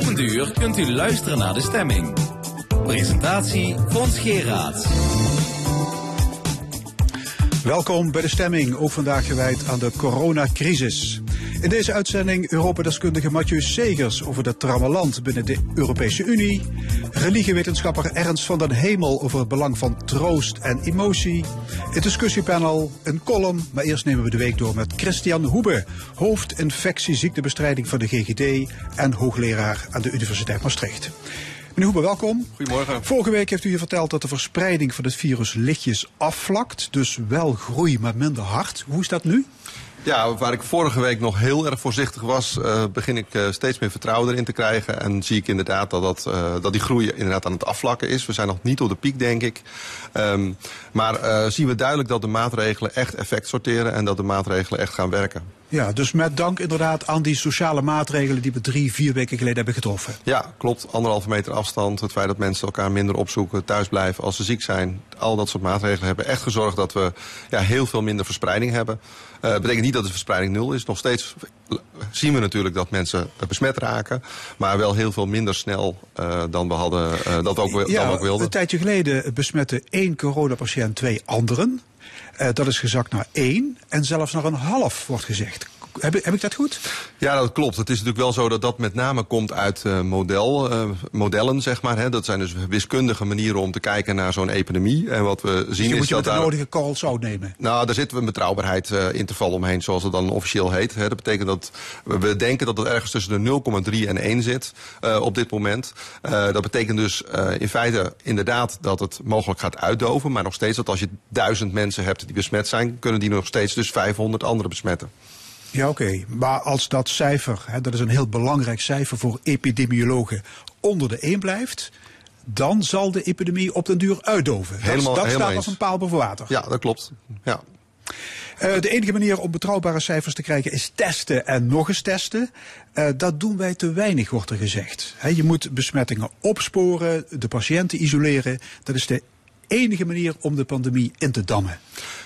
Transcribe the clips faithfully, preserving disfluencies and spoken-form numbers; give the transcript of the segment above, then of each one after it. komende uur kunt u luisteren naar de stemming. Presentatie Fons Geraerts. Welkom bij de stemming, ook vandaag gewijd aan de coronacrisis. In deze uitzending Europa-deskundige Matthijs Segers over de tramme land binnen de Europese Unie. Religiewetenschapper Ernst van den Hemel over het belang van troost en emotie. Het discussiepanel, een column, maar eerst nemen we de week door met Christian Hoebe, hoofd infectieziektebestrijding van de G G D en hoogleraar aan de Universiteit Maastricht. Meneer Hoebe, welkom. Goedemorgen. Vorige week heeft u hier verteld dat de verspreiding van het virus lichtjes afvlakt, dus wel groei, maar minder hard. Hoe is dat nu? Ja, waar ik vorige week nog heel erg voorzichtig was, uh, begin ik uh, steeds meer vertrouwen erin te krijgen. En zie ik inderdaad dat, dat, uh, dat die groei inderdaad aan het afvlakken is. We zijn nog niet op de piek, denk ik. Um, maar uh, zien we duidelijk dat de maatregelen echt effect sorteren en dat de maatregelen echt gaan werken. Ja, dus met dank inderdaad aan die sociale maatregelen die we drie, vier weken geleden hebben getroffen. Ja, klopt. Anderhalve meter afstand, het feit dat mensen elkaar minder opzoeken, thuis blijven als ze ziek zijn. Al dat soort maatregelen hebben echt gezorgd dat we ja, heel veel minder verspreiding hebben. Dat uh, betekent niet dat de verspreiding nul is. Nog steeds zien we natuurlijk dat mensen besmet raken. Maar wel heel veel minder snel uh, dan we hadden, uh, dat ook, ja, dan ook wilden. Een tijdje geleden besmette één coronapatiënt twee anderen. Uh, dat is gezakt naar één en zelfs naar een half wordt gezegd. Heb, heb ik dat goed? Ja, dat klopt. Het is natuurlijk wel zo dat dat met name komt uit uh, model, uh, modellen, zeg maar. Hè. Dat zijn dus wiskundige manieren om te kijken naar zo'n epidemie. En wat we zien dus je is moet je dat met de nodige korrel zout nemen? Nou, daar zitten we een betrouwbaarheid uh, interval omheen, zoals het dan officieel heet. Hè. Dat betekent dat we denken dat het ergens tussen de nul komma drie en één zit uh, op dit moment. Uh, dat betekent dus uh, in feite inderdaad dat het mogelijk gaat uitdoven. Maar nog steeds dat als je duizend mensen hebt die besmet zijn, kunnen die nog steeds dus vijfhonderd anderen besmetten. Ja, oké. Okay. Maar als dat cijfer, hè, dat is een heel belangrijk cijfer voor epidemiologen, onder de één blijft, dan zal de epidemie op den duur uitdoven. Helemaal, dat dat staat als een paal boven water. Ja, dat klopt. Ja. Uh, de enige manier om betrouwbare cijfers te krijgen is testen en nog eens testen. Uh, dat doen wij te weinig, wordt er gezegd. He, je moet besmettingen opsporen, de patiënten isoleren. Dat is de enige manier om de pandemie in te dammen.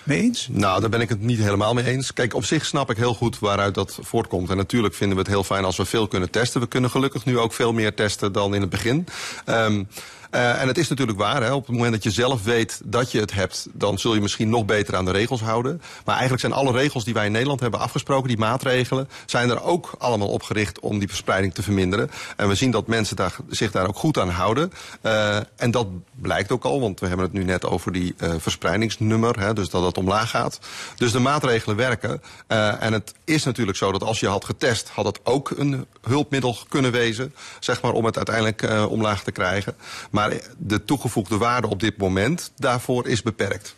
Mee eens? Nou, daar ben ik het niet helemaal mee eens. Kijk, op zich snap ik heel goed waaruit dat voortkomt. En natuurlijk vinden we het heel fijn als we veel kunnen testen. We kunnen gelukkig nu ook veel meer testen dan in het begin. Um, Uh, en het is natuurlijk waar, hè. Op het moment dat je zelf weet dat je het hebt, dan zul je misschien nog beter aan de regels houden. Maar eigenlijk zijn alle regels die wij in Nederland hebben afgesproken, die maatregelen, zijn er ook allemaal op gericht om die verspreiding te verminderen. En we zien dat mensen daar, zich daar ook goed aan houden. Uh, en dat blijkt ook al, want we hebben het nu net over die uh, verspreidingsnummer, hè, dus dat dat omlaag gaat. Dus de maatregelen werken. Uh, en het is natuurlijk zo dat als je had getest, had het ook een hulpmiddel kunnen wezen, zeg maar, om het uiteindelijk uh, omlaag te krijgen. Maar Maar de toegevoegde waarde op dit moment daarvoor is beperkt.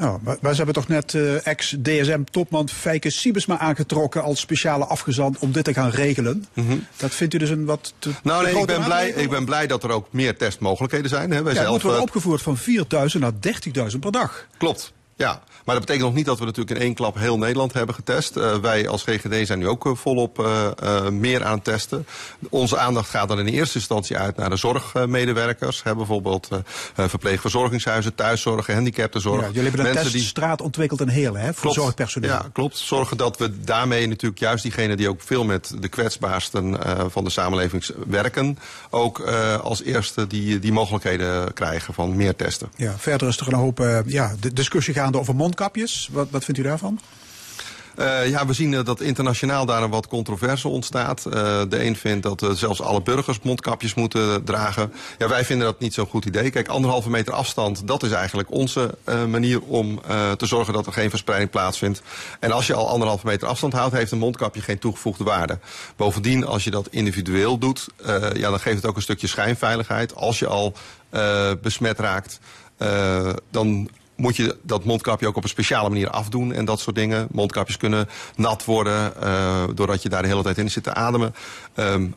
Oh, maar, maar ze hebben toch net uh, ex-D S M-topman Fijke Siebesma aangetrokken als speciale afgezant om dit te gaan regelen. Mm-hmm. Dat vindt u dus een wat te Nou nee, te ik, ben blij, ik ben blij dat er ook meer testmogelijkheden zijn. Hè, wij ja, zelf, het wordt wel opgevoerd van vierduizend naar dertigduizend per dag. Klopt, ja. Maar dat betekent nog niet dat we natuurlijk in één klap heel Nederland hebben getest. Uh, wij als G G D zijn nu ook volop uh, uh, meer aan het testen. Onze aandacht gaat dan in eerste instantie uit naar de zorgmedewerkers. Hè, bijvoorbeeld uh, verpleegverzorgingshuizen, thuiszorg, gehandicaptenzorg. Ja, jullie hebben een teststraat die ontwikkeld in Heerlen, hè, voor klopt, zorgpersoneel. Ja, klopt. Zorgen dat we daarmee natuurlijk juist diegenen die ook veel met de kwetsbaarsten uh, van de samenleving werken, ook uh, als eerste die, die mogelijkheden krijgen van meer testen. Ja, verder is er een hoop uh, ja, discussie gaande over mond Mondkapjes, wat, wat vindt u daarvan? Uh, ja, we zien uh, dat internationaal daar een wat controverse ontstaat. Uh, de een vindt dat uh, zelfs alle burgers mondkapjes moeten uh, dragen. Ja, wij vinden dat niet zo'n goed idee. Kijk, anderhalve meter afstand, dat is eigenlijk onze uh, manier om uh, te zorgen dat er geen verspreiding plaatsvindt. En als je al anderhalve meter afstand houdt, heeft een mondkapje geen toegevoegde waarde. Bovendien, als je dat individueel doet, uh, ja, dan geeft het ook een stukje schijnveiligheid. Als je al uh, besmet raakt, uh, dan moet je dat mondkapje ook op een speciale manier afdoen en dat soort dingen. Mondkapjes kunnen nat worden uh, doordat je daar de hele tijd in zit te ademen. Um,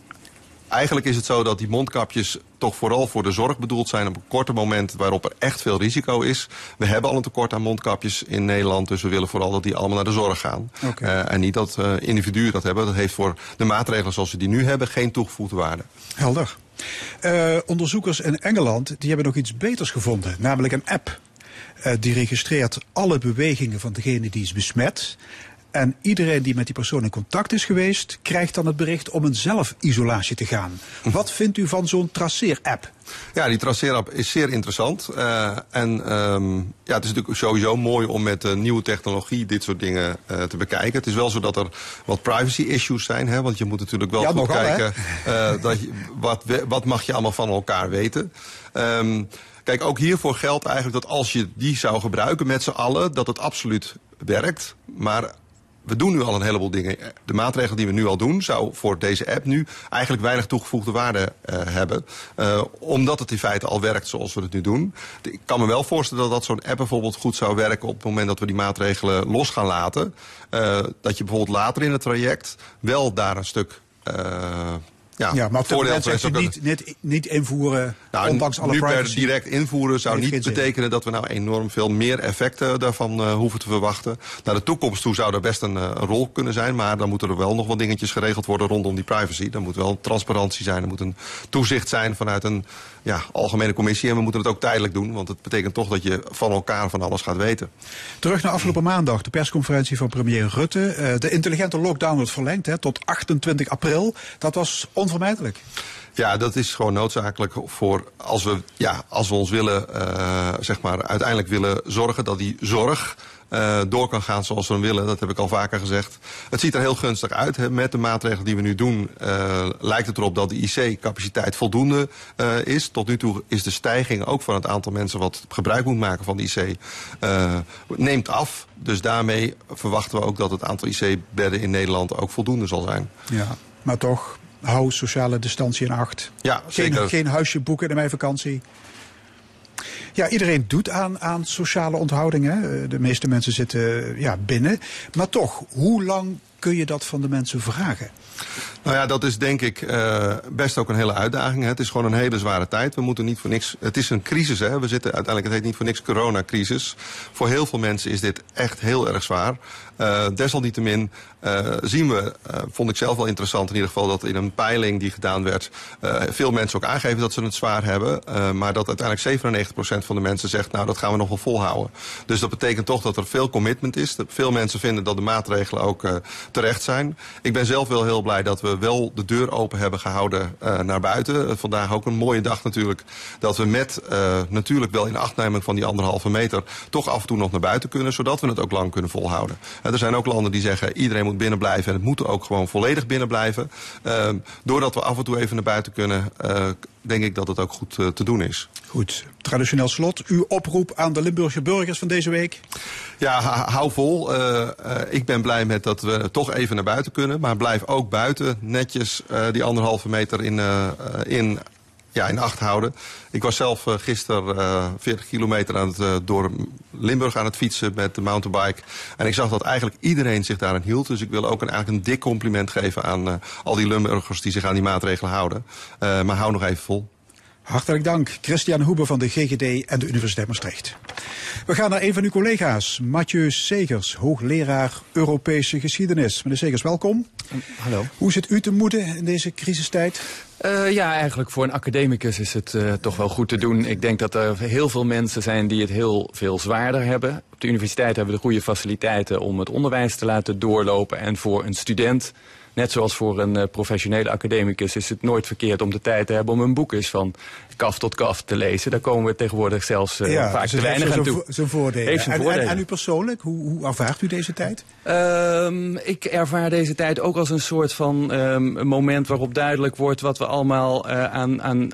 eigenlijk is het zo dat die mondkapjes toch vooral voor de zorg bedoeld zijn op een korte moment waarop er echt veel risico is. We hebben al een tekort aan mondkapjes in Nederland, dus we willen vooral dat die allemaal naar de zorg gaan. Okay. Uh, en niet dat uh, individuen dat hebben. Dat heeft voor de maatregelen zoals we die nu hebben geen toegevoegde waarde. Helder. Uh, onderzoekers in Engeland die hebben nog iets beters gevonden, namelijk een app. Uh, die registreert alle bewegingen van degene die is besmet. En iedereen die met die persoon in contact is geweest, krijgt dan het bericht om een zelfisolatie te gaan. Wat vindt u van zo'n traceerapp? Ja, die traceerapp is zeer interessant. Uh, en um, ja, het is natuurlijk sowieso mooi om met uh, nieuwe technologie dit soort dingen uh, te bekijken. Het is wel zo dat er wat privacy issues zijn. Hè, want je moet natuurlijk wel ja, goed nogal, kijken uh, dat je, wat, wat mag je allemaal van elkaar weten. Um, kijk, ook hiervoor geldt eigenlijk dat als je die zou gebruiken met z'n allen, dat het absoluut werkt. Maar we doen nu al een heleboel dingen. De maatregelen die we nu al doen, zou voor deze app nu eigenlijk weinig toegevoegde waarde uh, hebben. Uh, omdat het in feite al werkt zoals we het nu doen. Ik kan me wel voorstellen dat, dat zo'n app bijvoorbeeld goed zou werken op het moment dat we die maatregelen los gaan laten. Uh, dat je bijvoorbeeld later in het traject wel daar een stuk Uh, Ja, ja, maar voordeel zegt u niet, niet, niet invoeren, nou, ondanks alle privacy. Nu per direct invoeren zou niet betekenen dat we nou enorm veel meer effecten daarvan uh, hoeven te verwachten. Naar de toekomst toe zou daar best een, een rol kunnen zijn, maar dan moeten er wel nog wat dingetjes geregeld worden rondom die privacy. Er moet wel transparantie zijn, er moet een toezicht zijn vanuit een ja, algemene commissie. En we moeten het ook tijdelijk doen, want het betekent toch dat je van elkaar van alles gaat weten. Terug naar afgelopen maandag, de persconferentie van premier Rutte. Uh, de intelligente lockdown wordt verlengd hè, tot achtentwintig april. Dat was onvermijdelijk. Ja, dat is gewoon noodzakelijk voor als we, ja, als we ons willen, uh, zeg maar, uiteindelijk willen zorgen dat die zorg Uh, door kan gaan zoals we hem willen. Dat heb ik al vaker gezegd. Het ziet er heel gunstig uit. Hè. Met de maatregelen die we nu doen uh, lijkt het erop dat de I C-capaciteit voldoende uh, is. Tot nu toe is de stijging ook van het aantal mensen wat gebruik moet maken van de I C uh, neemt af. Dus daarmee verwachten we ook dat het aantal I C-bedden in Nederland ook voldoende zal zijn. Ja, maar toch, hou sociale distantie in acht. Ja, zeker. Geen, geen huisje boeken in mijn vakantie. Ja, iedereen doet aan, aan sociale onthouding. Hè? De meeste mensen zitten ja, binnen. Maar toch, hoe lang kun je dat van de mensen vragen? Nou ja, dat is denk ik uh, best ook een hele uitdaging. Hè. Het is gewoon een hele zware tijd. We moeten niet voor niks. Het is een crisis. Hè. We zitten uiteindelijk, het heet niet voor niks coronacrisis. Voor heel veel mensen is dit echt heel erg zwaar. Uh, desalniettemin uh, zien we, uh, vond ik zelf wel interessant in ieder geval, dat in een peiling die gedaan werd, uh, veel mensen ook aangeven dat ze het zwaar hebben. Uh, maar dat uiteindelijk zevenennegentig procent van de mensen zegt, nou dat gaan we nog wel volhouden. Dus dat betekent toch dat er veel commitment is. Dat veel mensen vinden dat de maatregelen ook uh, terecht zijn. Ik ben zelf wel heel blij dat we wel de deur open hebben gehouden uh, naar buiten. Uh, vandaag ook een mooie dag natuurlijk. Dat we met uh, natuurlijk wel in achtneming van die anderhalve meter toch af en toe nog naar buiten kunnen. Zodat we het ook lang kunnen volhouden. Uh, er zijn ook landen die zeggen iedereen moet binnen blijven. En het moet ook gewoon volledig binnen blijven. Uh, doordat we af en toe even naar buiten kunnen, Uh, denk ik dat het ook goed uh, te doen is. Goed. Traditioneel slot, uw oproep aan de Limburgse burgers van deze week? Ja, hou vol. Uh, uh, ik ben blij met dat we toch even naar buiten kunnen. Maar blijf ook buiten netjes uh, die anderhalve meter in, uh, in, ja, in acht houden. Ik was zelf uh, gisteren uh, veertig kilometer aan het, uh, door Limburg aan het fietsen met de mountainbike. En ik zag dat eigenlijk iedereen zich daaraan hield. Dus ik wil ook een, eigenlijk een dik compliment geven aan uh, al die Limburgers die zich aan die maatregelen houden. Uh, maar hou nog even vol. Hartelijk dank, Christian Hoebe van de G G D en de Universiteit Maastricht. We gaan naar een van uw collega's, Matthijs Segers, hoogleraar Europese geschiedenis. Meneer Segers, welkom. Hallo. Hoe zit u te moede in deze crisistijd? Uh, ja, eigenlijk voor een academicus is het uh, toch wel goed te doen. Ik denk dat er heel veel mensen zijn die het heel veel zwaarder hebben. Op de universiteit hebben we de goede faciliteiten om het onderwijs te laten doorlopen. En voor een student, net zoals voor een uh, professionele academicus, is het nooit verkeerd om de tijd te hebben om een boek eens van kaf tot kaf te lezen. Daar komen we tegenwoordig zelfs uh, ja, vaak te weinig aan toe. Zijn voordelen. Heeft zijn en, voordelen. En, en u persoonlijk, hoe, hoe ervaart u deze tijd? Um, ik ervaar deze tijd ook als een soort van um, moment waarop duidelijk wordt wat we allemaal uh, aan, aan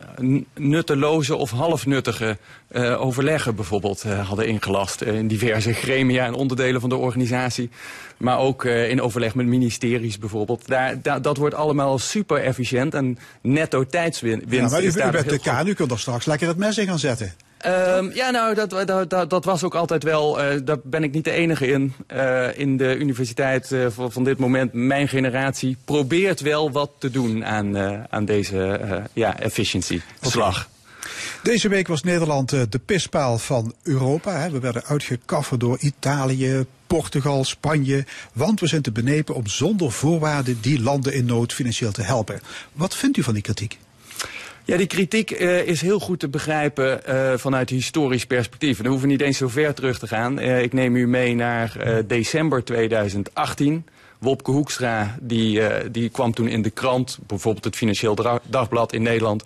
nutteloze of halfnuttige uh, overleggen bijvoorbeeld uh, hadden ingelast. Uh, in diverse gremia en onderdelen van de organisatie. Maar ook uh, in overleg met ministeries bijvoorbeeld. Daar, da, dat wordt allemaal super efficiënt en netto tijdswinst. Ja, maar u, is u bent de K, u kunt er straks lekker het mes in gaan zetten. Um, ja, nou, dat, dat, dat, dat was ook altijd wel, uh, daar ben ik niet de enige in. Uh, in de universiteit uh, van, van dit moment, mijn generatie, probeert wel wat te doen aan, uh, aan deze uh, ja, efficiëntieslag. Deze week was Nederland de pispaal van Europa. We werden uitgekafferd door Italië, Portugal, Spanje. Want we zijn te benepen om zonder voorwaarden die landen in nood financieel te helpen. Wat vindt u van die kritiek? Ja, die kritiek uh, is heel goed te begrijpen uh, vanuit historisch perspectief. En we hoeven niet eens zo ver terug te gaan. Uh, ik neem u mee naar uh, december tweeduizend achttien. Wopke Hoekstra die, uh, die kwam toen in de krant, bijvoorbeeld het Financieel Dagblad in Nederland,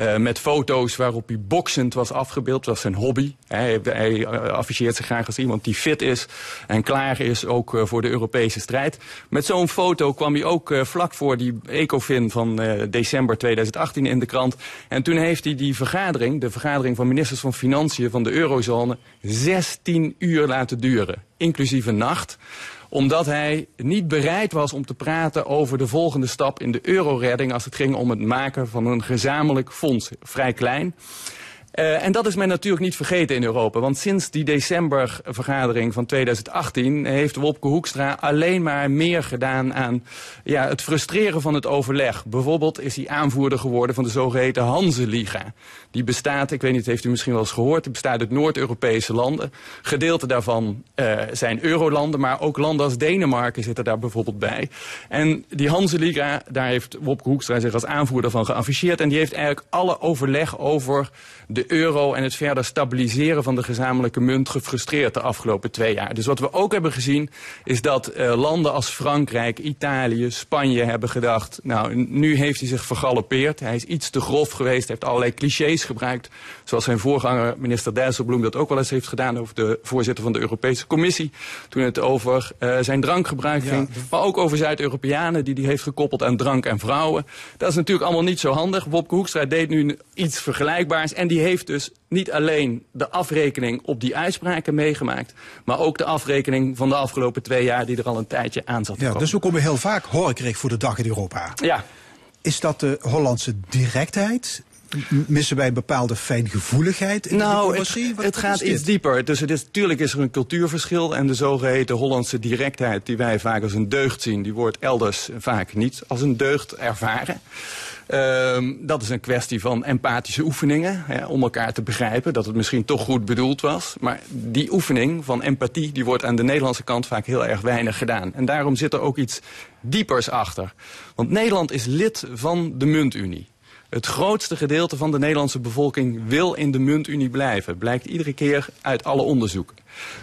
Uh, met foto's waarop hij boksend was afgebeeld. Dat was zijn hobby. Hij, hij uh, afficheert zich graag als iemand die fit is en klaar is ook uh, voor de Europese strijd. Met zo'n foto kwam hij ook uh, vlak voor die Ecofin van uh, december tweeduizend achttien in de krant. En toen heeft hij die vergadering, de vergadering van ministers van Financiën van de eurozone, zestien uur laten duren. Inclusief een nacht. Omdat hij niet bereid was om te praten over de volgende stap in de euroredding als het ging om het maken van een gezamenlijk fonds. Vrij klein. Uh, en dat is men natuurlijk niet vergeten in Europa. Want sinds die decembervergadering van tweeduizend achttien heeft Wopke Hoekstra alleen maar meer gedaan aan ja, het frustreren van het overleg. Bijvoorbeeld is hij aanvoerder geworden van de zogeheten Hanzenliga. Die bestaat, ik weet niet, heeft u misschien wel eens gehoord, die bestaat uit Noord-Europese landen. Gedeelte daarvan uh, zijn eurolanden, maar ook landen als Denemarken zitten daar bijvoorbeeld bij. En die Hanzenliga, daar heeft Wopke Hoekstra zich als aanvoerder van geafficheerd. En die heeft eigenlijk alle overleg over de euro en het verder stabiliseren van de gezamenlijke munt gefrustreerd de afgelopen twee jaar. Dus wat we ook hebben gezien is dat uh, landen als Frankrijk, Italië, Spanje hebben gedacht, nou, nu heeft hij zich vergalopeerd. Hij is iets te grof geweest, heeft allerlei clichés gebruikt, zoals zijn voorganger minister Dijsselbloem dat ook wel eens heeft gedaan over de voorzitter van de Europese Commissie, toen het over uh, zijn drankgebruik ja. ging. Maar ook over Zuid-Europeanen die die heeft gekoppeld aan drank en vrouwen. Dat is natuurlijk allemaal niet zo handig. Wopke Hoekstra deed nu iets vergelijkbaars en die heeft dus niet alleen de afrekening op die uitspraken meegemaakt, maar ook de afrekening van de afgelopen twee jaar die er al een tijdje aan zat te komen. Ja, dus we komen heel vaak horrorkreeg voor de dag in Europa. Ja. Is dat de Hollandse directheid? Missen wij een bepaalde fijngevoeligheid in nou, de diplomatie? Het, het gaat iets dieper. Dus het is, natuurlijk is er een cultuurverschil. En de zogeheten Hollandse directheid die wij vaak als een deugd zien, die wordt elders vaak niet als een deugd ervaren. Um, dat is een kwestie van empathische oefeningen. Hè, om elkaar te begrijpen dat het misschien toch goed bedoeld was. Maar die oefening van empathie die wordt aan de Nederlandse kant vaak heel erg weinig gedaan. En daarom zit er ook iets diepers achter. Want Nederland is lid van de Muntunie. Het grootste gedeelte van de Nederlandse bevolking wil in de muntunie blijven. Blijkt iedere keer uit alle onderzoeken.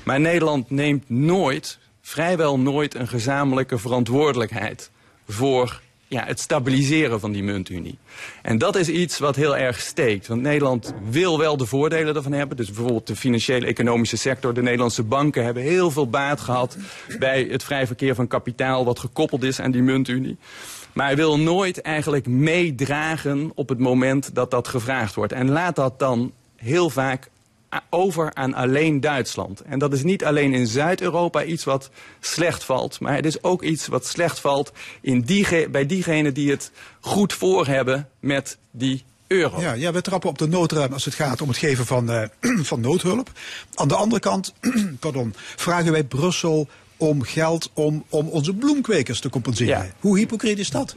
Maar Nederland neemt nooit, vrijwel nooit, een gezamenlijke verantwoordelijkheid voor ja, het stabiliseren van die muntunie. En dat is iets wat heel erg steekt. Want Nederland wil wel de voordelen ervan hebben. Dus bijvoorbeeld de financiële economische sector, de Nederlandse banken hebben heel veel baat gehad bij het vrij verkeer van kapitaal wat gekoppeld is aan die muntunie. Maar hij wil nooit eigenlijk meedragen op het moment dat dat gevraagd wordt. En laat dat dan heel vaak over aan alleen Duitsland. En dat is niet alleen in Zuid-Europa iets wat slecht valt, maar het is ook iets wat slecht valt in die, bij diegenen die het goed voor hebben met die euro. Ja, ja, we trappen op de noodrem als het gaat om het geven van, uh, van noodhulp. Aan de andere kant pardon, vragen wij Brussel om geld om, om onze bloemkwekers te compenseren. Ja. Hoe hypocriet is dat?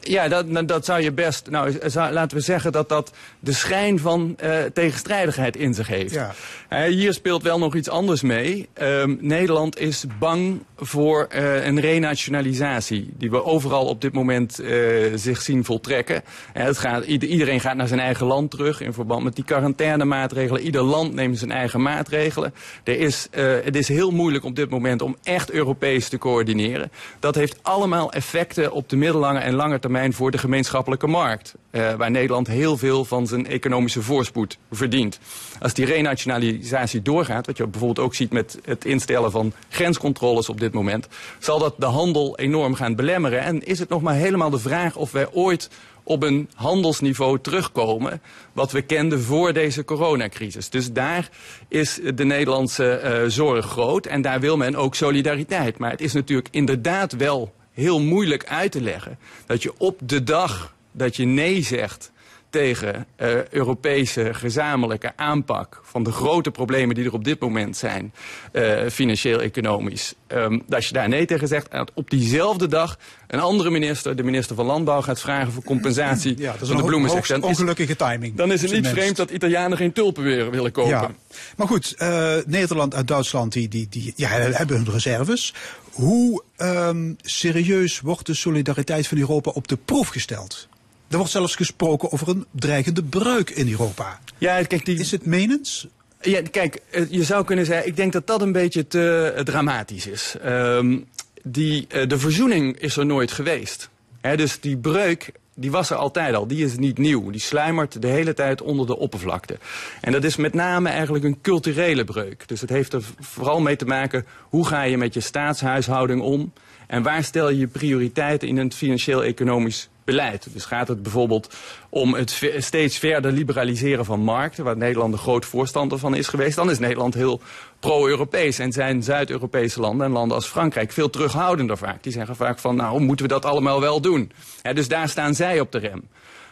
Ja, dat, dat zou je best... Nou, zou, laten we zeggen dat dat de schijn van uh, tegenstrijdigheid in zich heeft. Ja. Uh, hier speelt wel nog iets anders mee. Uh, Nederland is bang voor uh, een renationalisatie die we overal op dit moment uh, zich zien voltrekken. Uh, het gaat, iedereen gaat naar zijn eigen land terug in verband met die quarantainemaatregelen. Ieder land neemt zijn eigen maatregelen. Er is, uh, het is heel moeilijk op dit moment om echt Europees te coördineren. Dat heeft allemaal effecten op de middellange en lange termijn voor de gemeenschappelijke markt, eh, waar Nederland heel veel van zijn economische voorspoed verdient. Als die renationalisatie doorgaat, wat je bijvoorbeeld ook ziet met het instellen van grenscontroles op dit moment, zal dat de handel enorm gaan belemmeren. En is het nog maar helemaal de vraag of wij ooit op een handelsniveau terugkomen wat we kenden voor deze coronacrisis. Dus daar is de Nederlandse eh, zorg groot en daar wil men ook solidariteit. Maar het is natuurlijk inderdaad wel heel moeilijk uit te leggen dat je op de dag dat je nee zegt tegen uh, Europese gezamenlijke aanpak van de grote problemen die er op dit moment zijn, uh, financieel-economisch, um, dat je daar nee tegen zegt, en dat op diezelfde dag een andere minister, de minister van Landbouw, gaat vragen voor compensatie ja, van de bloemensector. Dat is een ongelukkige timing. Dan is het niet vreemd dat Italianen geen tulpen weer willen kopen. Ja. Maar goed, uh, Nederland en Duitsland die, die, die, ja, hebben hun reserves. Hoe um, serieus wordt de solidariteit van Europa op de proef gesteld? Er wordt zelfs gesproken over een dreigende breuk in Europa. Ja, kijk, die... Is het menens? Ja, kijk, je zou kunnen zeggen, ik denk dat dat een beetje te dramatisch is. Um, die, de verzoening is er nooit geweest. He, dus die breuk, die was er altijd al. Die is niet nieuw. Die sluimert de hele tijd onder de oppervlakte. En dat is met name eigenlijk een culturele breuk. Dus het heeft er vooral mee te maken, hoe ga je met je staatshuishouding om? En waar stel je je prioriteiten in het financieel-economisch beleid? Dus gaat het bijvoorbeeld om het steeds verder liberaliseren van markten, waar Nederland een groot voorstander van is geweest. Dan is Nederland heel pro-Europees. En zijn Zuid-Europese landen en landen als Frankrijk veel terughoudender vaak. Die zeggen vaak van, nou, moeten we dat allemaal wel doen? He, dus daar staan zij op de rem.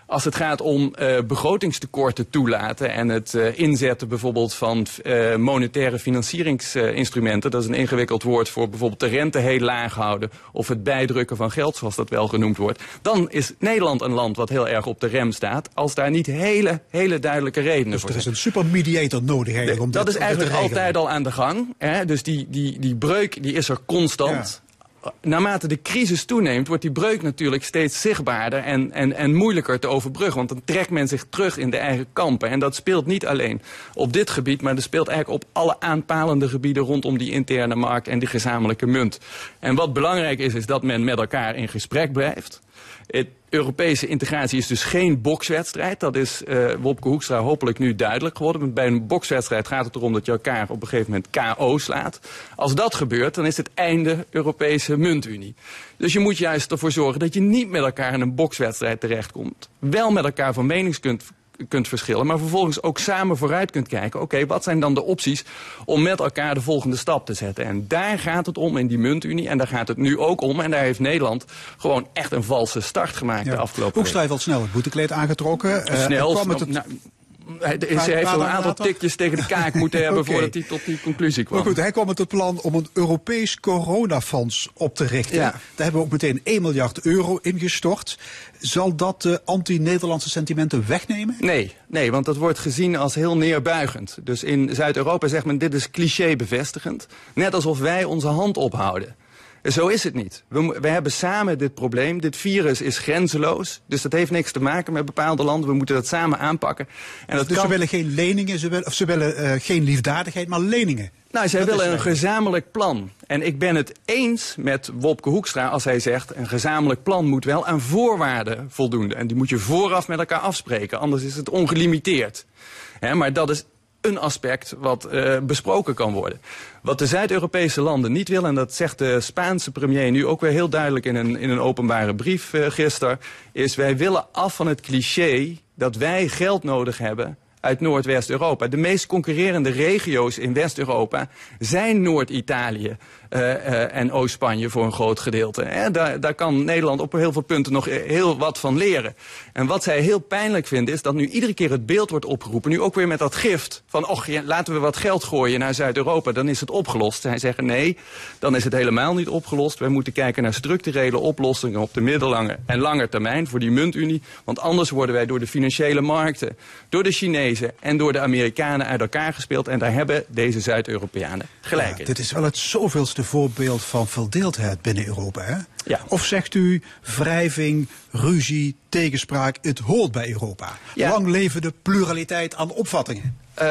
Als het gaat om uh, begrotingstekorten toelaten en het uh, inzetten bijvoorbeeld van uh, monetaire financieringsinstrumenten, dat is een ingewikkeld woord voor bijvoorbeeld de rente heel laag houden of het bijdrukken van geld, zoals dat wel genoemd wordt, dan is Nederland een land wat heel erg op de rem staat, als daar niet hele, hele duidelijke redenen dus voor zijn. Dus er is een supermediator nodig eigenlijk om dat te regelen. Dat is eigenlijk altijd al aan de gang, hè? Dus die, die, die breuk die is er constant. Ja. Naarmate de crisis toeneemt, wordt die breuk natuurlijk steeds zichtbaarder en, en, en moeilijker te overbruggen. Want dan trekt men zich terug in de eigen kampen. En dat speelt niet alleen op dit gebied, maar dat speelt eigenlijk op alle aanpalende gebieden rondom die interne markt en die gezamenlijke munt. En wat belangrijk is, is dat men met elkaar in gesprek blijft. Het Europese integratie is dus geen bokswedstrijd. Dat is uh, Wopke Hoekstra hopelijk nu duidelijk geworden. Bij een bokswedstrijd gaat het erom dat je elkaar op een gegeven moment K O slaat. Als dat gebeurt, dan is het einde Europese muntunie. Dus je moet juist ervoor zorgen dat je niet met elkaar in een bokswedstrijd terechtkomt. Wel met elkaar van menings kunt, kunt verschillen, maar vervolgens ook samen vooruit kunt kijken. Oké, okay, wat zijn dan de opties om met elkaar de volgende stap te zetten? En daar gaat het om in die muntunie en daar gaat het nu ook om. En daar heeft Nederland gewoon echt een valse start gemaakt, ja, de afgelopen week. Hoekstra heeft al snel het boetekleed aangetrokken. Uh, snel, kwam het... Nou, Hij, de, ze heeft al een aantal tikjes tegen de kaak moeten hebben okay. voordat hij tot die conclusie kwam. Maar goed, hij kwam met het plan om een Europees coronafonds op te richten. Ja. Daar hebben we ook meteen één miljard euro in gestort. Zal dat de anti-Nederlandse sentimenten wegnemen? Nee, nee, want dat wordt gezien als heel neerbuigend. Dus in Zuid-Europa zegt men, dit is cliché bevestigend. Net alsof wij onze hand ophouden. Zo is het niet. We, we hebben samen dit probleem. Dit virus is grenzeloos. Dus dat heeft niks te maken met bepaalde landen. We moeten dat samen aanpakken. En dat dus kan... ze willen geen leningen, ze willen, of ze willen uh, geen liefdadigheid, maar leningen. Nou, zij dat willen een gezamenlijk plan. En ik ben het eens met Wopke Hoekstra als hij zegt, een gezamenlijk plan moet wel aan voorwaarden voldoen. En die moet je vooraf met elkaar afspreken. Anders is het ongelimiteerd. He, maar dat is een aspect wat uh, besproken kan worden. Wat de Zuid-Europese landen niet willen, en dat zegt de Spaanse premier nu ook weer heel duidelijk in een, in een openbare brief uh, gisteren, is wij willen af van het cliché dat wij geld nodig hebben uit Noordwest-Europa. De meest concurrerende regio's in West-Europa zijn Noord-Italië uh, uh, en Oost-Spanje voor een groot gedeelte. He, daar, daar kan Nederland op heel veel punten nog heel wat van leren. En wat zij heel pijnlijk vinden is dat nu iedere keer het beeld wordt opgeroepen, nu ook weer met dat gift van, och, ja, laten we wat geld gooien naar Zuid-Europa, dan is het opgelost. Zij zeggen nee, dan is het helemaal niet opgelost. Wij moeten kijken naar structurele oplossingen op de middellange en lange termijn voor die muntunie, want anders worden wij door de financiële markten, door de Chinezen en door de Amerikanen uit elkaar gespeeld. En daar hebben deze Zuid-Europeanen gelijk in. Ja, dit is wel het zoveelste voorbeeld van verdeeldheid binnen Europa, hè? Ja. Of zegt u wrijving, ruzie, tegenspraak, het hoort bij Europa. Ja. Lang leven de pluraliteit aan opvattingen. Uh,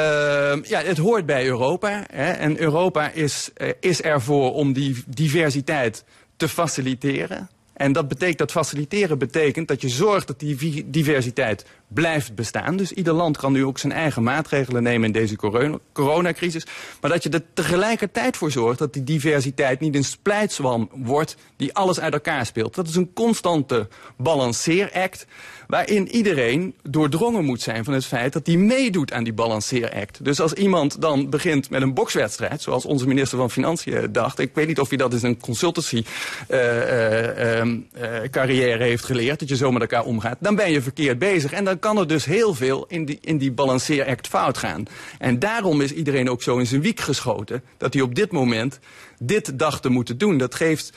ja, het hoort bij Europa. Hè? En Europa is, uh, is ervoor om die diversiteit te faciliteren. En dat betekent dat faciliteren betekent dat je zorgt dat die diversiteit blijft bestaan. Dus ieder land kan nu ook zijn eigen maatregelen nemen in deze corona, coronacrisis. Maar dat je er tegelijkertijd voor zorgt dat die diversiteit niet een splijtswam wordt die alles uit elkaar speelt. Dat is een constante balanceeract waarin iedereen doordrongen moet zijn van het feit dat hij meedoet aan die balanceeract. Dus als iemand dan begint met een bokswedstrijd, zoals onze minister van Financiën dacht, ik weet niet of hij dat in zijn consultancy uh, uh, Uh, carrière heeft geleerd, dat je zo met elkaar omgaat, dan ben je verkeerd bezig. En dan kan er dus heel veel in die, in die balanceeract fout gaan. En daarom is iedereen ook zo in zijn wiek geschoten, dat hij op dit moment dit dacht te moeten doen. Dat geeft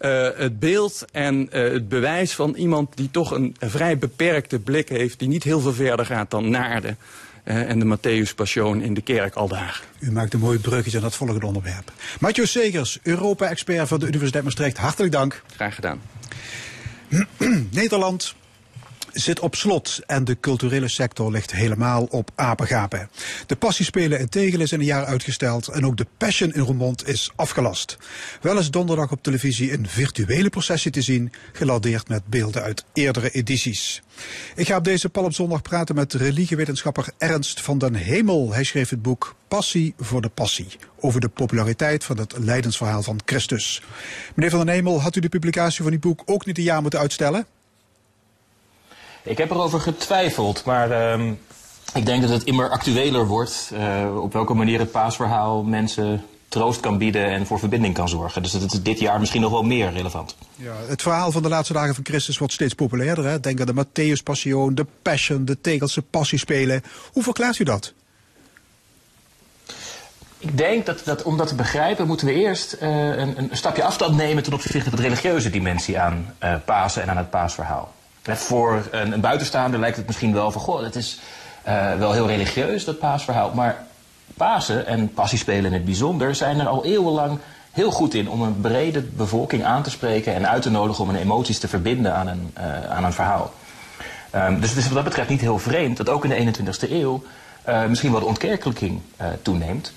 uh, het beeld en uh, het bewijs van iemand die toch een vrij beperkte blik heeft, die niet heel veel verder gaat dan Naarden Uh, en de Matthäus Passion in de kerk aldaar. U maakt een mooi bruggetje aan dat volgende onderwerp. Matthijs Segers, Europa-expert van de Universiteit Maastricht. Hartelijk dank. Graag gedaan. Nederland zit op slot en de culturele sector ligt helemaal op apengapen. De Passiespelen in Tegelen is in een jaar uitgesteld en ook de Passion in Roermond is afgelast. Wel is donderdag op televisie een virtuele processie te zien, gelardeerd met beelden uit eerdere edities. Ik ga op deze Palmzondag praten met religiewetenschapper Ernst van den Hemel. Hij schreef het boek Passie voor de Passie, over de populariteit van het lijdensverhaal van Christus. Meneer van den Hemel, had u de publicatie van uw boek ook niet een jaar moeten uitstellen? Ik heb erover getwijfeld, maar um, ik denk dat het immer actueler wordt. Uh, op welke manier het paasverhaal mensen troost kan bieden en voor verbinding kan zorgen. Dus dat is dit jaar misschien nog wel meer relevant. Ja, het verhaal van de laatste dagen van Christus wordt steeds populairder, hè? Denk aan de Matthäus Passion, de Passion, de Tegelse Passiespelen. Hoe verklaart u dat? Ik denk dat, dat om dat te begrijpen moeten we eerst uh, een, een stapje afstand nemen ten opzichte van de religieuze dimensie aan uh, Pasen en aan het paasverhaal. En voor een, een buitenstaander lijkt het misschien wel van, goh, het is uh, wel heel religieus dat paasverhaal, maar Pasen en passiespelen in het bijzonder zijn er al eeuwenlang heel goed in om een brede bevolking aan te spreken en uit te nodigen om hun emoties te verbinden aan een, uh, aan een verhaal. Um, dus het is wat dat betreft niet heel vreemd dat ook in de eenentwintigste eeuw uh, misschien wel de ontkerkelijking uh, toeneemt.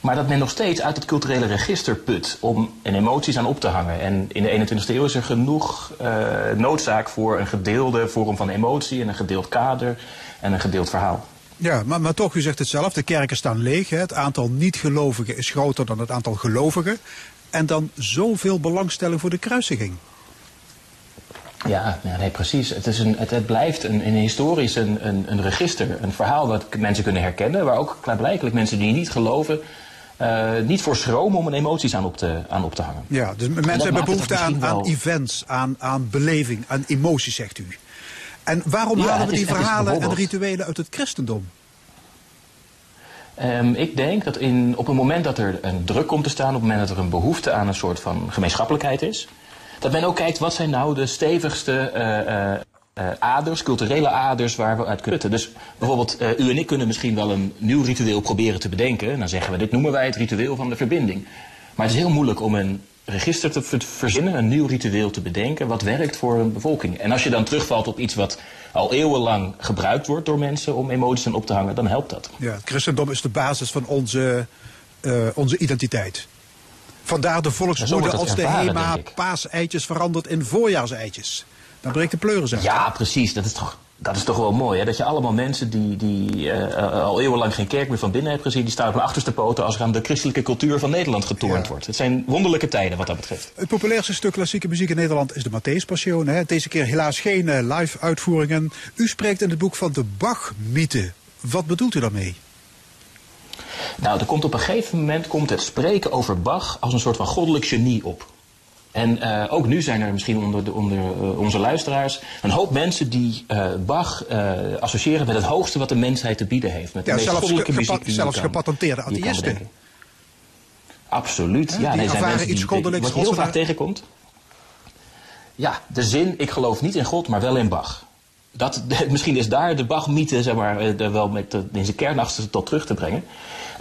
Maar dat men nog steeds uit het culturele register put om en emoties aan op te hangen. En in de eenentwintigste eeuw is er genoeg uh, noodzaak voor een gedeelde vorm van emotie en een gedeeld kader en een gedeeld verhaal. Ja, maar, maar toch, u zegt het zelf, de kerken staan leeg. Hè? Het aantal niet-gelovigen is groter dan het aantal gelovigen. En dan zoveel belangstelling voor de kruisiging. Ja, nee, precies. Het, is een, het, het blijft een, een historisch een, een, een register. Een verhaal dat mensen kunnen herkennen, waar ook klaarblijkelijk mensen die niet geloven Uh, niet voor schromen om hun emoties aan op te, aan op te hangen. Ja, dus mensen hebben behoefte aan, aan events, aan, aan beleving, aan emoties, zegt u. En waarom ja, halen we die is, verhalen en rituelen uit het christendom? Um, ik denk dat in, op het moment dat er een druk komt te staan, op het moment dat er een behoefte aan een soort van gemeenschappelijkheid is, dat men ook kijkt wat zijn nou de stevigste Uh, uh, Uh, aders, culturele aders waar we uit kunnen. Dus bijvoorbeeld uh, u en ik kunnen misschien wel een nieuw ritueel proberen te bedenken. En dan zeggen we, dit noemen wij het ritueel van de verbinding. Maar het is heel moeilijk om een register te ver- verzinnen, een nieuw ritueel te bedenken wat werkt voor een bevolking. En als je dan terugvalt op iets wat al eeuwenlang gebruikt wordt door mensen om emoties aan op te hangen, dan helpt dat. Ja, het christendom is de basis van onze, uh, onze identiteit. Vandaar de volkswoede als de Hema, paaseitjes verandert in voorjaarseitjes. Dan breekt de pleuris uit. Ja, precies. Dat is toch, dat is toch wel mooi. Hè? Dat je allemaal mensen die, die uh, al eeuwenlang geen kerk meer van binnen hebben gezien, die staan op hun achterste poten als er aan de christelijke cultuur van Nederland getornd ja. wordt. Het zijn wonderlijke tijden wat dat betreft. Het populairste stuk klassieke muziek in Nederland is de Matthäus Passion. Hè? Deze keer helaas geen uh, live uitvoeringen. U spreekt in het boek van de Bach-mythe. Wat bedoelt u daarmee? Nou, er komt op een gegeven moment komt het spreken over Bach als een soort van goddelijk genie op. En uh, ook nu zijn er misschien onder, de, onder uh, onze luisteraars een hoop mensen die uh, Bach uh, associëren met het hoogste wat de mensheid te bieden heeft. Met de ja, meest goddelijke muziek gepa- die zelfs kan, gepatenteerde atheïsten. Absoluut. He, ja, die nee, zijn mensen iets die, die, wat heel vaak tegenkomt. Ja, de zin, ik geloof niet in God, maar wel in Bach. Dat, misschien is daar de Bach-mythe zeg maar, er wel met de, in zijn kernachter tot terug te brengen.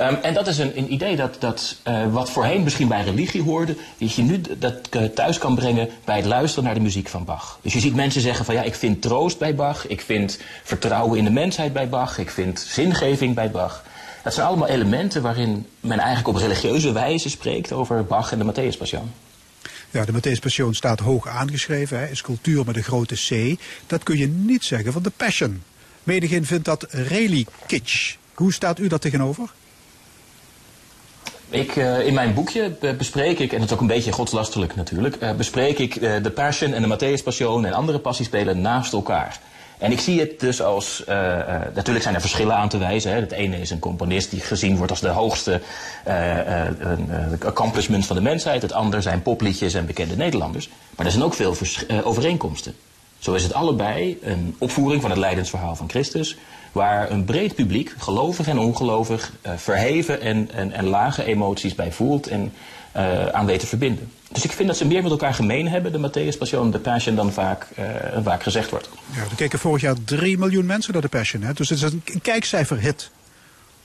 Um, en dat is een, een idee dat, dat uh, wat voorheen misschien bij religie hoorde, dat je nu dat, uh, thuis kan brengen bij het luisteren naar de muziek van Bach. Dus je ziet mensen zeggen van ja, ik vind troost bij Bach, ik vind vertrouwen in de mensheid bij Bach, ik vind zingeving bij Bach. Dat zijn allemaal elementen waarin men eigenlijk op religieuze wijze spreekt over Bach en de Matthäus Passion. Ja, de Matthäus Passion staat hoog aangeschreven, hè, is cultuur met een grote C. Dat kun je niet zeggen van de Passion. Menigeen vindt dat really kitsch. Hoe staat u dat tegenover? Ik, uh, in mijn boekje bespreek ik, en dat is ook een beetje godslastelijk natuurlijk, uh, bespreek ik uh, de Passion en de Matthäus Passion en andere passiespelen naast elkaar. En ik zie het dus als, uh, uh, natuurlijk zijn er verschillen aan te wijzen. Hè. Het ene is een componist die gezien wordt als de hoogste uh, uh, uh, accomplishment van de mensheid. Het ander zijn popliedjes en bekende Nederlanders. Maar er zijn ook veel vers- uh, overeenkomsten. Zo is het allebei een opvoering van het lijdensverhaal van Christus, waar een breed publiek, gelovig en ongelovig, uh, verheven en, en, en lage emoties bij voelt en uh, aan weet te verbinden. Dus ik vind dat ze meer met elkaar gemeen hebben, de Matthäus Passion en de Passion, dan vaak, uh, vaak gezegd wordt. Ja, er keken vorig jaar drie miljoen mensen naar de Passion, hè? Dus het is een kijkcijferhit.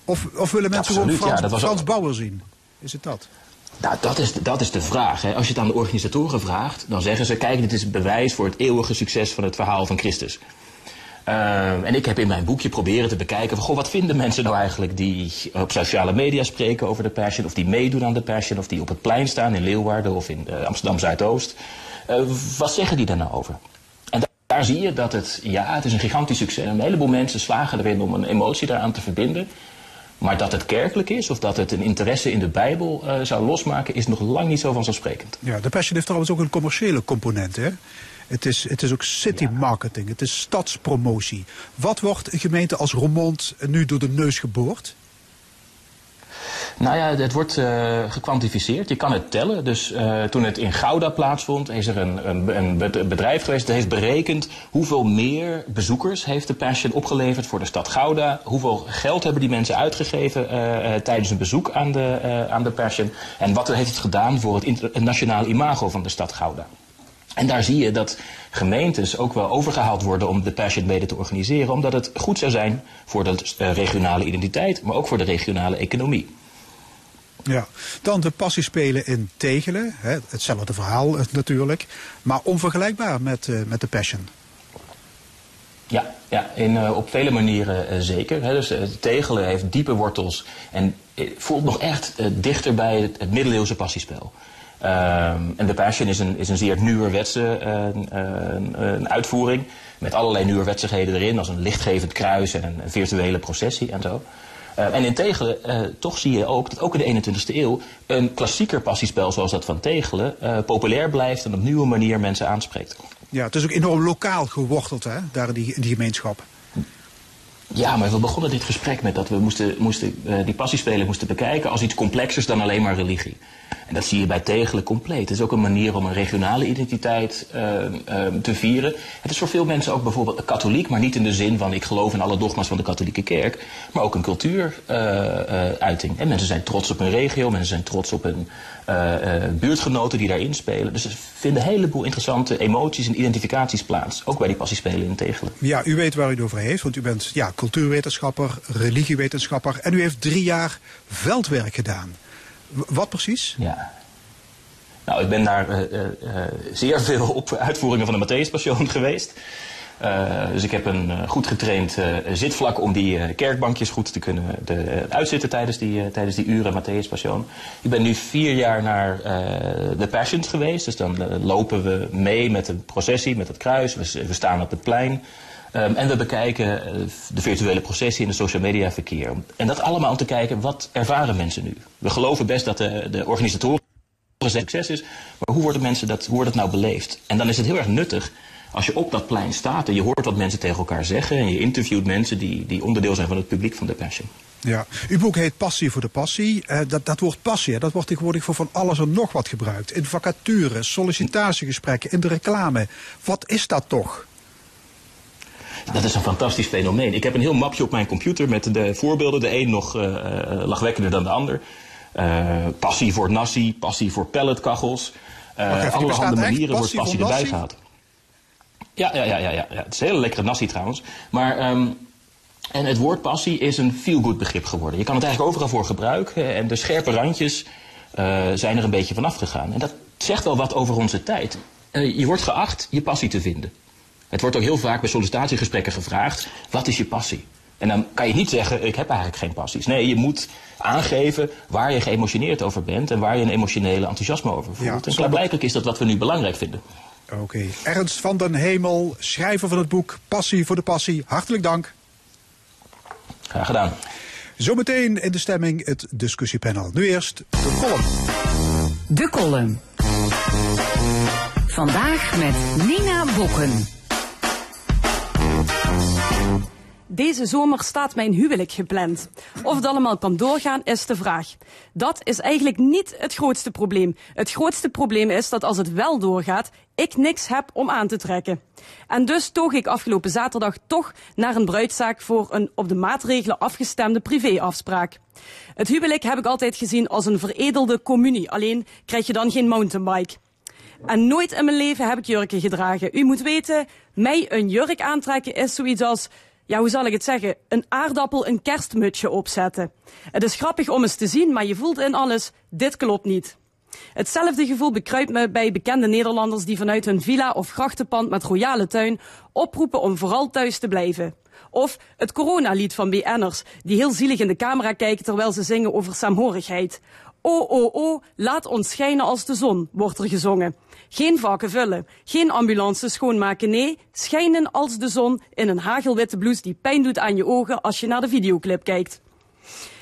Of, of willen mensen gewoon Frans, ja, Frans ook Bauer zien? Is het dat? Nou, dat is, dat is de vraag. Hè. Als je het aan de organisatoren vraagt, dan zeggen ze, kijk, dit is bewijs voor het eeuwige succes van het verhaal van Christus. Uh, en ik heb in mijn boekje proberen te bekijken van, goh, wat vinden mensen nou eigenlijk die op sociale media spreken over de Passion, of die meedoen aan de Passion, of die op het plein staan in Leeuwarden of in uh, Amsterdam-Zuidoost. Uh, wat zeggen die daar nou over? En da- daar zie je dat het, ja, het is een gigantisch succes. Een heleboel mensen slagen erin om een emotie daaraan te verbinden. Maar dat het kerkelijk is of dat het een interesse in de Bijbel uh, zou losmaken, is nog lang niet zo vanzelfsprekend. Ja, de Passion heeft trouwens ook een commerciële component, hè? Het is, het is ook city marketing, het is stadspromotie. Wat wordt een gemeente als Roermond nu door de neus geboord? Nou ja, het wordt uh, gekwantificeerd. Je kan het tellen. Dus uh, toen het in Gouda plaatsvond, is er een, een, een bedrijf geweest dat heeft berekend hoeveel meer bezoekers heeft de Passion opgeleverd voor de stad Gouda. Hoeveel geld hebben die mensen uitgegeven uh, uh, tijdens een bezoek aan de, uh, aan de Passion. En wat heeft het gedaan voor het internationale imago van de stad Gouda. En daar zie je dat gemeentes ook wel overgehaald worden om de Passion mede te organiseren. Omdat het goed zou zijn voor de regionale identiteit, maar ook voor de regionale economie. Ja, dan de Passiespelen in Tegelen. Hè, hetzelfde verhaal natuurlijk, maar onvergelijkbaar met, uh, met de Passion. Ja, ja in, uh, op vele manieren uh, zeker. Hè. Dus, uh, Tegelen heeft diepe wortels en uh, voelt nog echt uh, dichter bij het, het middeleeuwse passiespel. Um, en de Passion is een, is een zeer nieuwerwetse uh, uh, een uitvoering met allerlei nieuwerwetsigheden erin, als een lichtgevend kruis en een virtuele processie en zo. Uh, en in Tegelen uh, toch zie je ook dat ook in de eenentwintigste eeuw een klassieker passiespel zoals dat van Tegelen uh, populair blijft en op nieuwe manier mensen aanspreekt. Ja, het is ook enorm lokaal geworteld, hè, daar in die, in die gemeenschap. Ja, maar we begonnen dit gesprek met dat we moesten, moesten, uh, die passiespelen moesten bekijken als iets complexers dan alleen maar religie. En dat zie je bij Tegelen compleet. Het is ook een manier om een regionale identiteit uh, uh, te vieren. Het is voor veel mensen ook bijvoorbeeld katholiek, maar niet in de zin van ik geloof in alle dogma's van de katholieke kerk. Maar ook een cultuuruiting. Uh, uh, en mensen zijn trots op hun regio, mensen zijn trots op hun uh, uh, buurtgenoten die daarin spelen. Dus er vinden een heleboel interessante emoties en identificaties plaats. Ook bij die passiespelen in Tegelen. Ja, u weet waar u het over heeft, want u bent ja, cultuurwetenschapper, religiewetenschapper. En u heeft drie jaar veldwerk gedaan. Wat precies? Ja. Nou, ik ben naar uh, uh, zeer veel op uitvoeringen van de Matthäus Passion geweest. Uh, dus ik heb een uh, goed getraind uh, zitvlak om die uh, kerkbankjes goed te kunnen de, uh, uitzitten tijdens die, uh, tijdens die uren Matthäus Passion. Ik ben nu vier jaar naar uh, de Passions geweest. Dus dan uh, lopen we mee met de processie, met het kruis. We, we staan op het plein. Um, en we bekijken de virtuele processen in het social media verkeer. En dat allemaal om te kijken, wat ervaren mensen nu? We geloven best dat de, de organisatoren een succes is, maar hoe worden mensen dat, hoe wordt het nou beleefd? En dan is het heel erg nuttig als je op dat plein staat en je hoort wat mensen tegen elkaar zeggen en je interviewt mensen die, die onderdeel zijn van het publiek van de Passion. Ja, uw boek heet Passie voor de Passie. Uh, dat, dat woord passie, dat wordt tegenwoordig voor van alles en nog wat gebruikt. In vacatures, sollicitatiegesprekken, in de reclame. Wat is dat toch? Dat is een fantastisch fenomeen. Ik heb een heel mapje op mijn computer met de voorbeelden. De een nog uh, lachwekkender dan de ander. Uh, passie voor nasi, passie voor pelletkachels. Uh, okay, allerhande manieren wordt passie erbij gehaald. Ja, ja, ja, ja, ja. Het is een hele lekkere nasi trouwens. Maar, um, en het woord passie is een feel-good begrip geworden. Je kan het eigenlijk overal voor gebruiken. En de scherpe randjes uh, zijn er een beetje vanaf gegaan. En dat zegt wel wat over onze tijd. Uh, je wordt geacht je passie te vinden. Het wordt ook heel vaak bij sollicitatiegesprekken gevraagd, wat is je passie? En dan kan je niet zeggen, ik heb eigenlijk geen passies. Nee, je moet aangeven waar je geëmotioneerd over bent en waar je een emotionele enthousiasme over voelt. Ja, en klaarblijkelijk is dat wat we nu belangrijk vinden. Oké. Okay. Ernst van den Hemel, schrijver van het boek Passie voor de Passie. Hartelijk dank. Graag gedaan. Zometeen in de stemming het discussiepanel. Nu eerst de column. De column. Vandaag met Nina Bokken. Deze zomer staat mijn huwelijk gepland. Of het allemaal kan doorgaan is de vraag. Dat is eigenlijk niet het grootste probleem. Het grootste probleem is dat als het wel doorgaat, ik niks heb om aan te trekken. En dus toog ik afgelopen zaterdag toch naar een bruidszaak voor een op de maatregelen afgestemde privéafspraak. Het huwelijk heb ik altijd gezien als een veredelde communie, alleen krijg je dan geen mountainbike. En nooit in mijn leven heb ik jurken gedragen. U moet weten, mij een jurk aantrekken is zoiets als, ja, hoe zal ik het zeggen, een aardappel een kerstmutsje opzetten. Het is grappig om eens te zien, maar je voelt in alles, dit klopt niet. Hetzelfde gevoel bekruipt me bij bekende Nederlanders die vanuit hun villa of grachtenpand met royale tuin oproepen om vooral thuis te blijven. Of het coronalied van B N'ers die heel zielig in de camera kijken terwijl ze zingen over saamhorigheid. O, o, o, laat ons schijnen als de zon, wordt er gezongen. Geen vakken vullen, geen ambulances schoonmaken, nee, schijnen als de zon in een hagelwitte blouse die pijn doet aan je ogen als je naar de videoclip kijkt.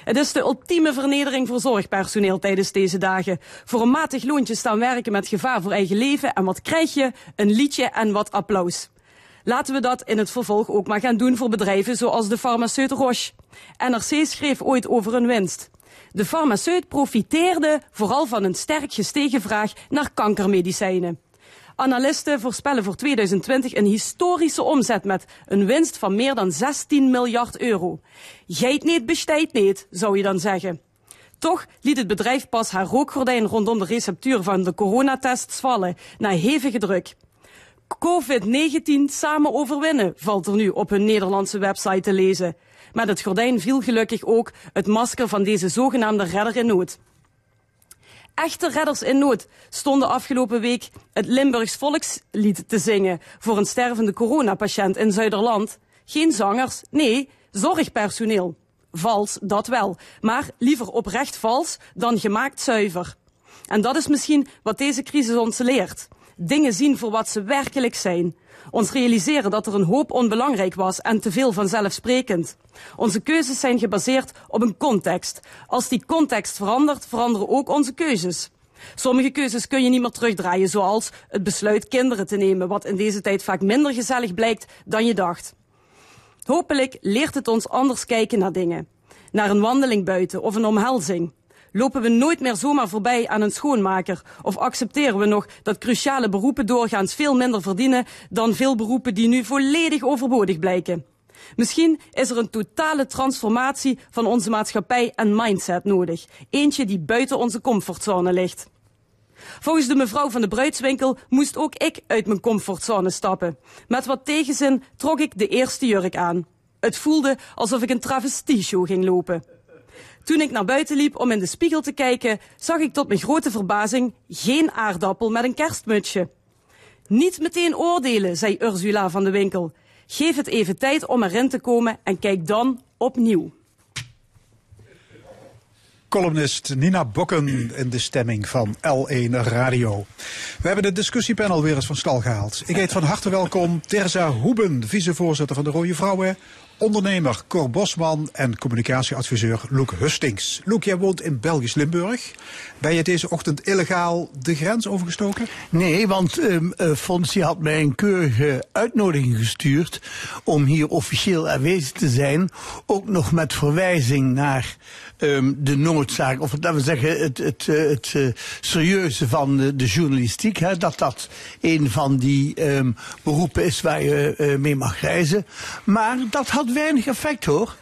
Het is de ultieme vernedering voor zorgpersoneel tijdens deze dagen. Voor een matig loontje staan werken met gevaar voor eigen leven en wat krijg je? Een liedje en wat applaus. Laten we dat in het vervolg ook maar gaan doen voor bedrijven zoals de farmaceut Roche. N R C schreef ooit over hun winst. De farmaceut profiteerde vooral van een sterk gestegen vraag naar kankermedicijnen. Analisten voorspellen voor tweeduizend twintig een historische omzet met een winst van meer dan zestien miljard euro. Geit niet, bestijt niet, zou je dan zeggen. Toch liet het bedrijf pas haar rookgordijn rondom de receptuur van de coronatests vallen, na hevige druk. covid negentien samen overwinnen, valt er nu op hun Nederlandse website te lezen. Maar het gordijn viel gelukkig ook het masker van deze zogenaamde redder in nood. Echte redders in nood stonden afgelopen week het Limburgs volkslied te zingen voor een stervende coronapatiënt in Zuiderland. Geen zangers, nee, zorgpersoneel. Vals, dat wel, maar liever oprecht vals dan gemaakt zuiver. En dat is misschien wat deze crisis ons leert. Dingen zien voor wat ze werkelijk zijn. Ons realiseren dat er een hoop onbelangrijk was en te veel vanzelfsprekend. Onze keuzes zijn gebaseerd op een context. Als die context verandert, veranderen ook onze keuzes. Sommige keuzes kun je niet meer terugdraaien, zoals het besluit kinderen te nemen, wat in deze tijd vaak minder gezellig blijkt dan je dacht. Hopelijk leert het ons anders kijken naar dingen. Naar een wandeling buiten of een omhelzing. Lopen we nooit meer zomaar voorbij aan een schoonmaker? Of accepteren we nog dat cruciale beroepen doorgaans veel minder verdienen dan veel beroepen die nu volledig overbodig blijken? Misschien is er een totale transformatie van onze maatschappij en mindset nodig. Eentje die buiten onze comfortzone ligt. Volgens de mevrouw van de bruidswinkel moest ook ik uit mijn comfortzone stappen. Met wat tegenzin trok ik de eerste jurk aan. Het voelde alsof ik een travestieshow ging lopen. Toen ik naar buiten liep om in de spiegel te kijken, zag ik tot mijn grote verbazing geen aardappel met een kerstmutsje. Niet meteen oordelen, zei Ursula van de winkel. Geef het even tijd om erin te komen en kijk dan opnieuw. Columnist Nina Bokken in de stemming van L één Radio. We hebben de discussiepanel weer eens van stal gehaald. Ik heet van harte welkom Terza Hoeben, vicevoorzitter van de Rode Vrouwen, ondernemer Cor Bosman en communicatieadviseur Loek Hustings. Loek, jij woont in Belgisch Limburg. Ben je deze ochtend illegaal de grens overgestoken? Nee, want um, uh, Fonsi had mij een keurige uitnodiging gestuurd om hier officieel aanwezig te zijn. Ook nog met verwijzing naar um, de noodzaak, of laten we zeggen het, het, het, het uh, serieuze van de, de journalistiek. Hè, dat dat een van die um, beroepen is waar je uh, mee mag reizen. Maar dat had weinig effect, hoor.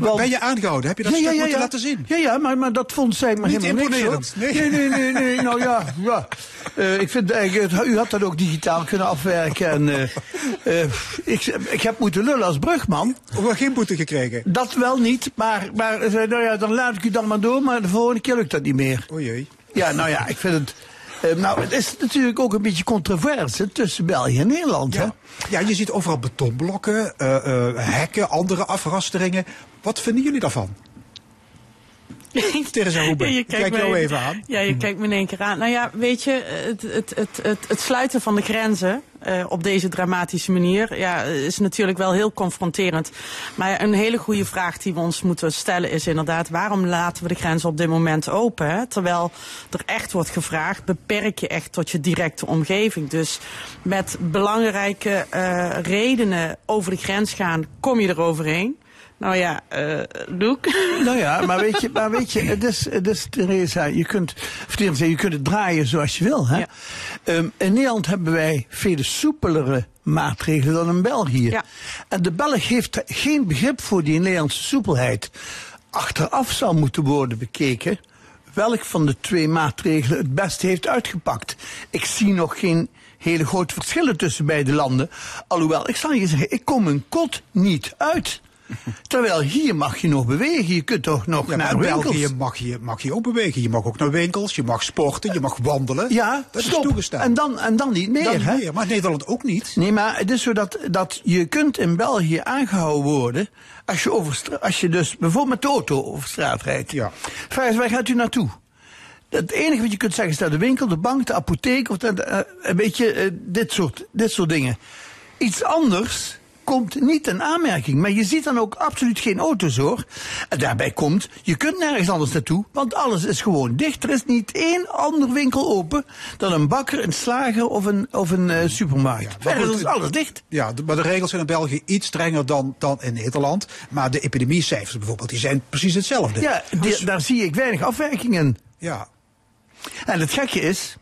Want ben je aangehouden? Heb je dat ja, stuk ja, ja, moeten ja. laten zien? Ja, ja maar, maar dat vond zij maar niet helemaal niks, hoor. Nee, nee, nee, nee, nee. Nou ja, ja. Uh, ik vind eigenlijk, u had dat ook digitaal kunnen afwerken. En, uh, uh, ik, ik heb moeten lullen als brugman. Of geen boete gekregen? Dat wel niet, maar, maar nou ja, dan laat ik u dan maar door, maar de volgende keer lukt dat niet meer. O jee. Ja, nou ja, ik vind het... Uh, nou, het is natuurlijk ook een beetje controverse tussen België en Nederland. Ja, hè? Ja, je ziet overal betonblokken, uh, uh, hekken, andere afrasteringen. Wat vinden jullie daarvan? Terza Hoeben, ja, kijk jou me, even aan. Ja, je kijkt me in één keer aan. Nou ja, weet je, het, het, het, het, het sluiten van de grenzen uh, op deze dramatische manier ja, is natuurlijk wel heel confronterend. Maar een hele goede vraag die we ons moeten stellen is inderdaad, waarom laten we de grenzen op dit moment open? Hè? Terwijl er echt wordt gevraagd, beperk je echt tot je directe omgeving. Dus met belangrijke uh, redenen over de grens gaan, kom je er overheen. Nou ja, uh, Doek. Nou ja, maar weet je, maar weet je het is, het is, Teresa, je kunt, Teresa, je kunt het draaien zoals je wil. Hè? Ja. Um, in Nederland hebben wij vele soepelere maatregelen dan in België. Ja. En de Belg heeft geen begrip voor die Nederlandse soepelheid. Achteraf zal moeten worden bekeken welk van de twee maatregelen het beste heeft uitgepakt. Ik zie nog geen hele grote verschillen tussen beide landen. Alhoewel, ik zal je zeggen, ik kom een kot niet uit. Terwijl hier mag je nog bewegen. Je kunt toch nog ja, naar winkels. België mag je, mag je ook bewegen. Je mag ook naar winkels, je mag sporten, je mag wandelen. Ja, dat stop. Is toegestaan. En dan, en dan niet meer. Dan niet meer. Maar Nederland ook niet. Nee, maar het is zo dat, dat je kunt in België aangehouden worden als je, over stra- als je dus bijvoorbeeld met de auto over straat rijdt. Ja. Vraag is, waar gaat u naartoe? Het enige wat je kunt zeggen is naar de winkel, de bank, de apotheek of de, een beetje dit soort, dit soort dingen. Iets anders komt niet in aanmerking. Maar je ziet dan ook absoluut geen auto's, hoor. En daarbij komt, je kunt nergens anders naartoe, want alles is gewoon dicht. Er is niet één ander winkel open dan een bakker, een slager of een, of een uh, supermarkt. Ja, Verder goed, is alles dicht. Ja, maar de regels zijn in België iets strenger dan, dan in Nederland. Maar de epidemiecijfers bijvoorbeeld, die zijn precies hetzelfde. Ja, die, Als... daar zie ik weinig afwijkingen. Ja. En het gekje is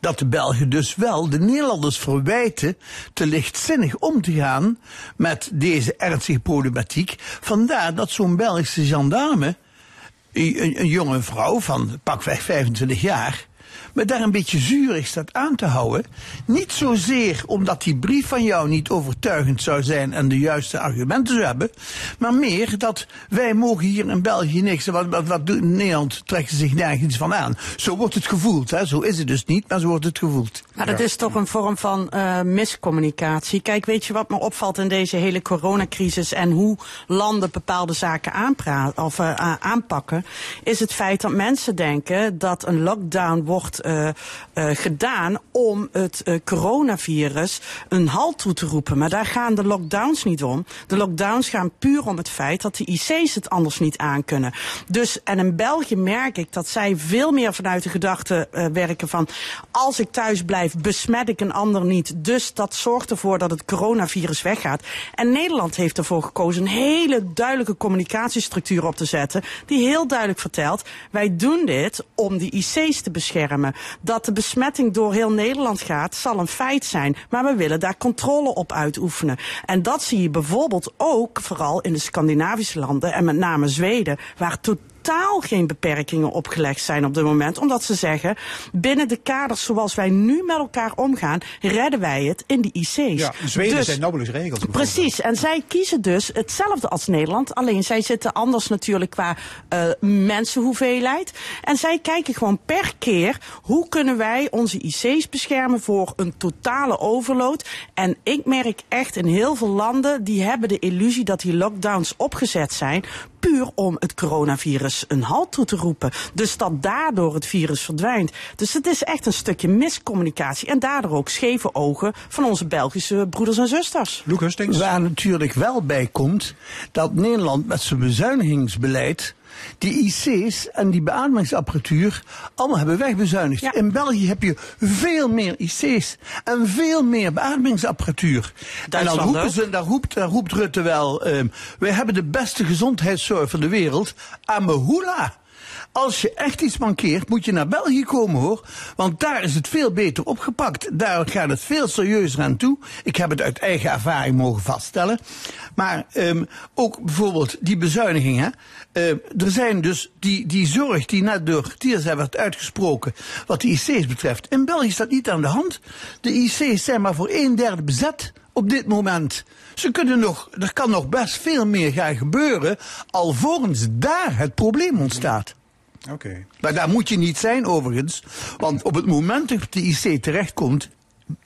dat de Belgen dus wel de Nederlanders verwijten te lichtzinnig om te gaan met deze ernstige problematiek. Vandaar dat zo'n Belgische gendarme, een, een jonge vrouw van pakweg vijfentwintig jaar, maar daar een beetje zuurig staat aan te houden. Niet zozeer omdat die brief van jou niet overtuigend zou zijn en de juiste argumenten zou hebben, maar meer dat wij mogen hier in België niks. Wat, wat, wat doet Nederland? Trekt ze zich nergens van aan. Zo wordt het gevoeld. Hè? Zo is het dus niet, maar zo wordt het gevoeld. Maar dat is toch een vorm van uh, miscommunicatie. Kijk, weet je wat me opvalt in deze hele coronacrisis en hoe landen bepaalde zaken aanpraat, of, uh, aanpakken, is het feit dat mensen denken dat een lockdown wordt Uh, uh, gedaan om het uh, coronavirus een halt toe te roepen. Maar daar gaan de lockdowns niet om. De lockdowns gaan puur om het feit dat de I C's het anders niet aankunnen. Dus, en in België merk ik dat zij veel meer vanuit de gedachte uh, werken van, als ik thuis blijf, besmet ik een ander niet. Dus dat zorgt ervoor dat het coronavirus weggaat. En Nederland heeft ervoor gekozen een hele duidelijke communicatiestructuur op te zetten, die heel duidelijk vertelt, wij doen dit om de I C's te beschermen. Dat de besmetting door heel Nederland gaat, zal een feit zijn. Maar we willen daar controle op uitoefenen. En dat zie je bijvoorbeeld ook vooral in de Scandinavische landen en met name Zweden, waar totaal geen beperkingen opgelegd zijn op dit moment. Omdat ze zeggen, binnen de kaders zoals wij nu met elkaar omgaan, redden wij het in de I C's. Ja, Zweden dus, zijn nauwelijks regels. Precies, en zij kiezen dus hetzelfde als Nederland. Alleen zij zitten anders natuurlijk qua uh, mensenhoeveelheid. En zij kijken gewoon per keer, hoe kunnen wij onze I C's beschermen voor een totale overload. En ik merk echt in heel veel landen, die hebben de illusie dat die lockdowns opgezet zijn, puur om het coronavirus een halt toe te roepen. Dus dat daardoor het virus verdwijnt. Dus het is echt een stukje miscommunicatie en daardoor ook scheve ogen van onze Belgische broeders en zusters. Loek Hustings. Waar natuurlijk wel bij komt dat Nederland met zijn bezuinigingsbeleid die I C's en die beademingsapparatuur allemaal hebben wegbezuinigd. Ja. In België heb je veel meer I C's en veel meer beademingsapparatuur. En dan roepen ze, daar roept, daar roept Rutte wel, um, wij hebben de beste gezondheidszorg van de wereld. Amehoela! Als je echt iets mankeert, moet je naar België komen, hoor. Want daar is het veel beter opgepakt. Daar gaat het veel serieuzer aan toe. Ik heb het uit eigen ervaring mogen vaststellen. Maar um, ook bijvoorbeeld die bezuinigingen. Uh, er zijn dus die, die zorg die net door Terza werd uitgesproken, wat de I C's betreft. In België staat niet aan de hand. De I C's zijn maar voor een derde bezet op dit moment. Ze kunnen nog, er kan nog best veel meer gaan gebeuren, alvorens daar het probleem ontstaat. Oké. Okay. Maar daar moet je niet zijn, overigens. Want op het moment dat de I C terechtkomt,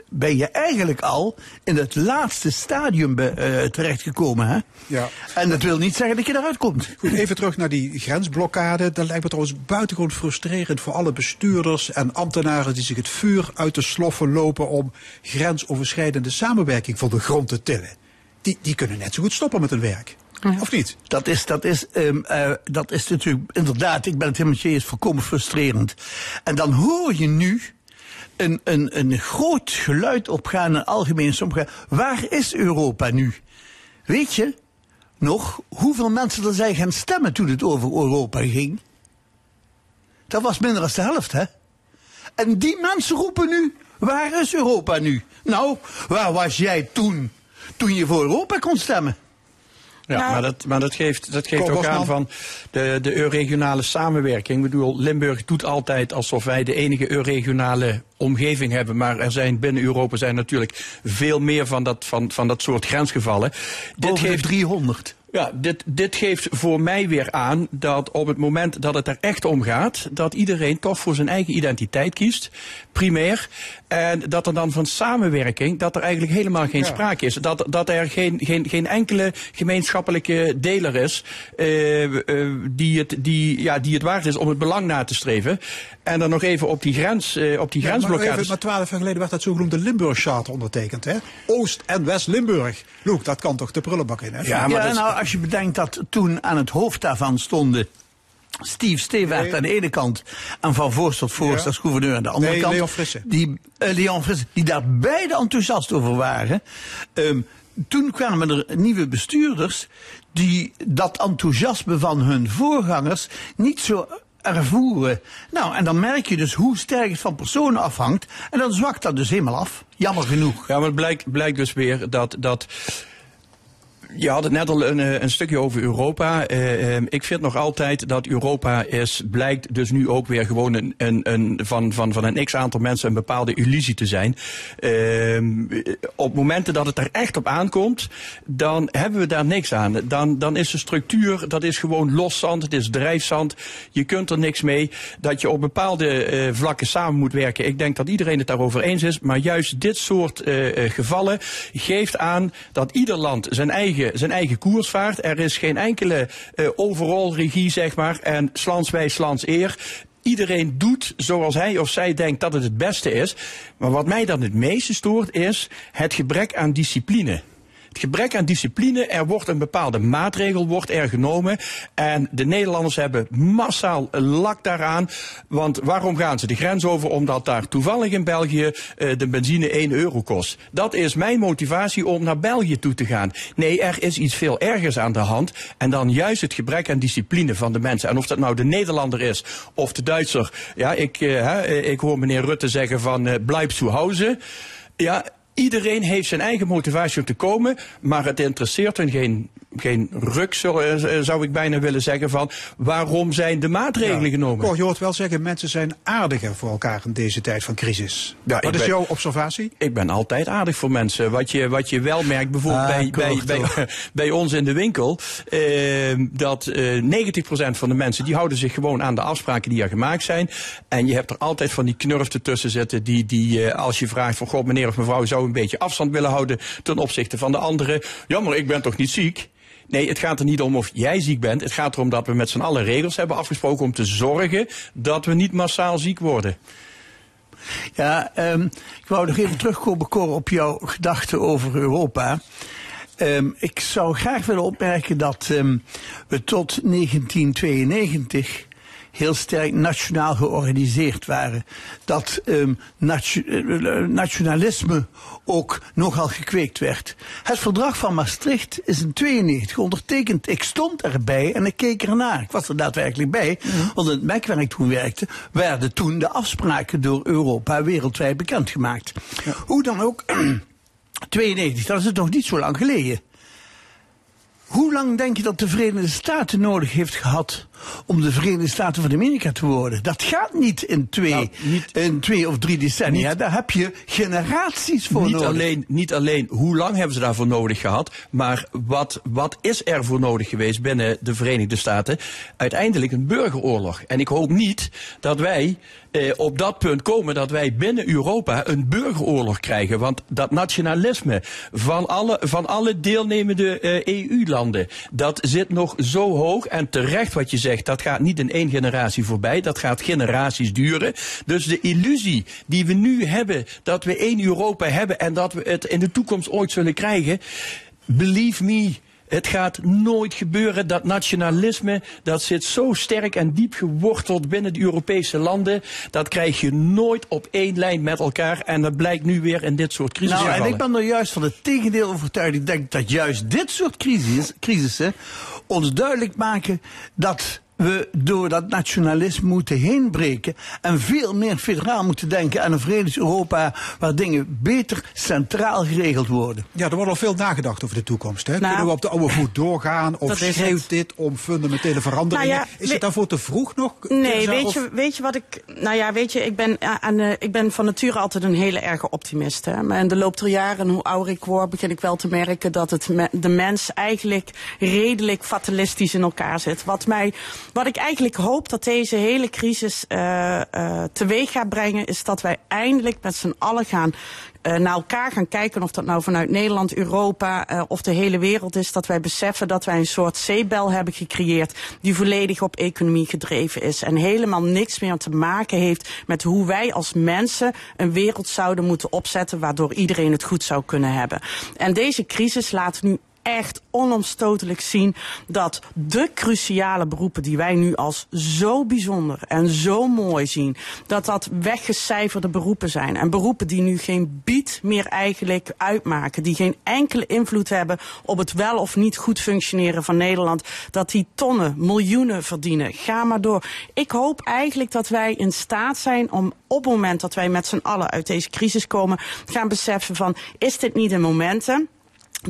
ben je eigenlijk al in het laatste stadium be, uh, terechtgekomen, hè? Ja. En dat wil niet zeggen dat je eruit komt. Goed, even terug naar die grensblokkade. Dat lijkt me trouwens buitengewoon frustrerend voor alle bestuurders en ambtenaren die zich het vuur uit de sloffen lopen om grensoverschrijdende samenwerking van de grond te tillen. Die, die kunnen net zo goed stoppen met hun werk. Of niet? Dat is, dat, is, um, uh, dat is natuurlijk inderdaad, ik ben het helemaal eens, volkomen frustrerend. En dan hoor je nu een, een, een groot geluid opgaan, een algemeen somgaan. Waar is Europa nu? Weet je nog hoeveel mensen er zijn gaan stemmen toen het over Europa ging? Dat was minder dan de helft, hè? En die mensen roepen nu, waar is Europa nu? Nou, waar was jij toen? Toen je voor Europa kon stemmen. Ja, nou, maar, dat, maar dat geeft, dat geeft ook aan van de, de eu-regionale samenwerking. Ik bedoel, Limburg doet altijd alsof wij de enige eu-regionale omgeving hebben. Maar er zijn binnen Europa zijn natuurlijk veel meer van dat, van, van dat soort grensgevallen. Dit over geeft driehonderd. Ja, dit, dit geeft voor mij weer aan dat op het moment dat het er echt om gaat, dat iedereen toch voor zijn eigen identiteit kiest, primair. En dat er dan van samenwerking, dat er eigenlijk helemaal geen ja. sprake is. Dat, dat er geen, geen, geen enkele gemeenschappelijke deler is uh, uh, die, het, die, ja, die het waard is om het belang na te streven. En dan nog even op die grens, uh, op die ja, grensblokkades. Maar, maar twaalf jaar geleden werd dat zogenoemde Limburg-chart ondertekend, hè? Oost- en West-Limburg. Loek, dat kan toch de prullenbak in, hè? Ja, maar ja, nou, als je bedenkt dat toen aan het hoofd daarvan stonden Steve Steewaert nee. aan de ene kant en Van Voorst tot Voorst ja. als gouverneur aan de andere nee, kant. Leon Frisse. Die, uh, Leon Frisse, die daar beide enthousiast over waren. Um, toen kwamen er nieuwe bestuurders die dat enthousiasme van hun voorgangers niet zo ervoeren. Nou, en dan merk je dus hoe sterk het van personen afhangt. En dan zwakt dat dus helemaal af. Jammer genoeg. Ja, maar het blijkt, blijkt dus weer dat... dat je had het net al een, een stukje over Europa. Uh, ik vind nog altijd dat Europa is, blijkt dus nu ook weer gewoon een, een, een, van, van, van een x-aantal mensen een bepaalde illusie te zijn. Uh, op momenten dat het er echt op aankomt, dan hebben we daar niks aan. Dan, dan is de structuur, dat is gewoon loszand, het is drijfzand. Je kunt er niks mee. Dat je op bepaalde uh, vlakken samen moet werken. Ik denk dat iedereen het daarover eens is. Maar juist dit soort uh, gevallen geeft aan dat ieder land zijn eigen zijn eigen koers vaart. Er is geen enkele uh, overal regie, zeg maar. En slans wij, slans eer. Iedereen doet zoals hij of zij denkt dat het het beste is. Maar wat mij dan het meeste stoort is het gebrek aan discipline. Het gebrek aan discipline, er wordt een bepaalde maatregel wordt er genomen. En de Nederlanders hebben massaal lak daaraan. Want waarom gaan ze de grens over? Omdat daar toevallig in België uh, de benzine één euro kost. Dat is mijn motivatie om naar België toe te gaan. Nee, er is iets veel ergers aan de hand. En dan juist het gebrek aan discipline van de mensen. En of dat nou de Nederlander is of de Duitser. Ja, ik, uh, uh, ik hoor meneer Rutte zeggen van uh, blijf zu Hause. Ja. Iedereen heeft zijn eigen motivatie om te komen, maar het interesseert hun geen, geen ruk, zou ik bijna willen zeggen, van waarom zijn de maatregelen ja. genomen. Cor, je hoort wel zeggen, mensen zijn aardiger voor elkaar in deze tijd van crisis. Ja, wat is ben, jouw observatie? Ik ben altijd aardig voor mensen. Wat je, wat je wel merkt, bijvoorbeeld ah, bij, bij, bij, bij ons in de winkel, eh, dat eh, negentig procent van de mensen, die houden zich gewoon aan de afspraken die er gemaakt zijn. En je hebt er altijd van die knurften tussen zitten, die, die eh, als je vraagt van, god, meneer of mevrouw, zou een beetje afstand willen houden ten opzichte van de anderen. Jammer, ik ben toch niet ziek? Nee, het gaat er niet om of jij ziek bent. Het gaat erom dat we met z'n allen regels hebben afgesproken om te zorgen dat we niet massaal ziek worden. Ja, um, ik wou nog even terugkomen, Cor, op jouw gedachten over Europa. Um, ik zou graag willen opmerken dat um, we tot negentien tweeënnegentig... heel sterk nationaal georganiseerd waren. Dat um, nat- nationalisme ook nogal gekweekt werd. Het verdrag van Maastricht is in negentien tweeënnegentig ondertekend. Ik stond erbij en ik keek ernaar. Ik was er daadwerkelijk bij. Mm-hmm. Want in het M E C waar ik toen werkte, werden toen de afspraken door Europa wereldwijd bekendgemaakt. Ja. Hoe dan ook, tweeënnegentig, dat is het nog niet zo lang geleden. Hoe lang denk je dat de Verenigde Staten nodig heeft gehad om de Verenigde Staten van Amerika te worden? Dat gaat niet in twee, nou, niet, in twee of drie decennia. Niet, daar heb je generaties voor niet nodig. Alleen, niet alleen hoe lang hebben ze daarvoor nodig gehad, maar wat, wat is er voor nodig geweest binnen de Verenigde Staten? Uiteindelijk een burgeroorlog. En ik hoop niet dat wij eh, op dat punt komen dat wij binnen Europa een burgeroorlog krijgen. Want dat nationalisme van alle, van alle deelnemende eh, E U-landen, dat zit nog zo hoog. En terecht wat je zegt, dat gaat niet in één generatie voorbij, dat gaat generaties duren. Dus de illusie die we nu hebben, dat we één Europa hebben en dat we het in de toekomst ooit zullen krijgen, believe me, het gaat nooit gebeuren. Dat nationalisme, dat zit zo sterk en diep geworteld binnen de Europese landen. Dat krijg je nooit op één lijn met elkaar. En dat blijkt nu weer in dit soort crisis. Nou, en ik ben er juist van het tegendeel overtuigd. Ik denk dat juist dit soort crisis, crisissen ons duidelijk maken dat we door dat nationalisme moeten heen breken en veel meer federaal moeten denken aan een verenigd Europa waar dingen beter centraal geregeld worden. Ja, er wordt al veel nagedacht over de toekomst. Hè? Nou, kunnen we op de oude voet doorgaan of schreeuwt dit om fundamentele veranderingen? Nou ja, is het daarvoor te vroeg nog? Nee, weet je, weet je wat ik... Nou ja, weet je, ik ben, aan, uh, ik ben van nature altijd een hele erge optimist. Hè? Maar in de loop der jaren, hoe ouder ik word, begin ik wel te merken dat het me, de mens eigenlijk redelijk fatalistisch in elkaar zit. Wat mij... Wat ik eigenlijk hoop dat deze hele crisis uh, uh, teweeg gaat brengen, is dat wij eindelijk met z'n allen gaan uh, naar elkaar gaan kijken, of dat nou vanuit Nederland, Europa uh, of de hele wereld is, dat wij beseffen dat wij een soort zeepbel hebben gecreëerd die volledig op economie gedreven is en helemaal niks meer te maken heeft met hoe wij als mensen een wereld zouden moeten opzetten waardoor iedereen het goed zou kunnen hebben. En deze crisis laat nu echt onomstotelijk zien dat de cruciale beroepen die wij nu als zo bijzonder en zo mooi zien, dat dat weggecijferde beroepen zijn. En beroepen die nu geen bied meer eigenlijk uitmaken, die geen enkele invloed hebben op het wel of niet goed functioneren van Nederland, dat die tonnen, miljoenen verdienen. Ga maar door. Ik hoop eigenlijk dat wij in staat zijn om op het moment dat wij met z'n allen uit deze crisis komen, gaan beseffen van, is dit niet een momentum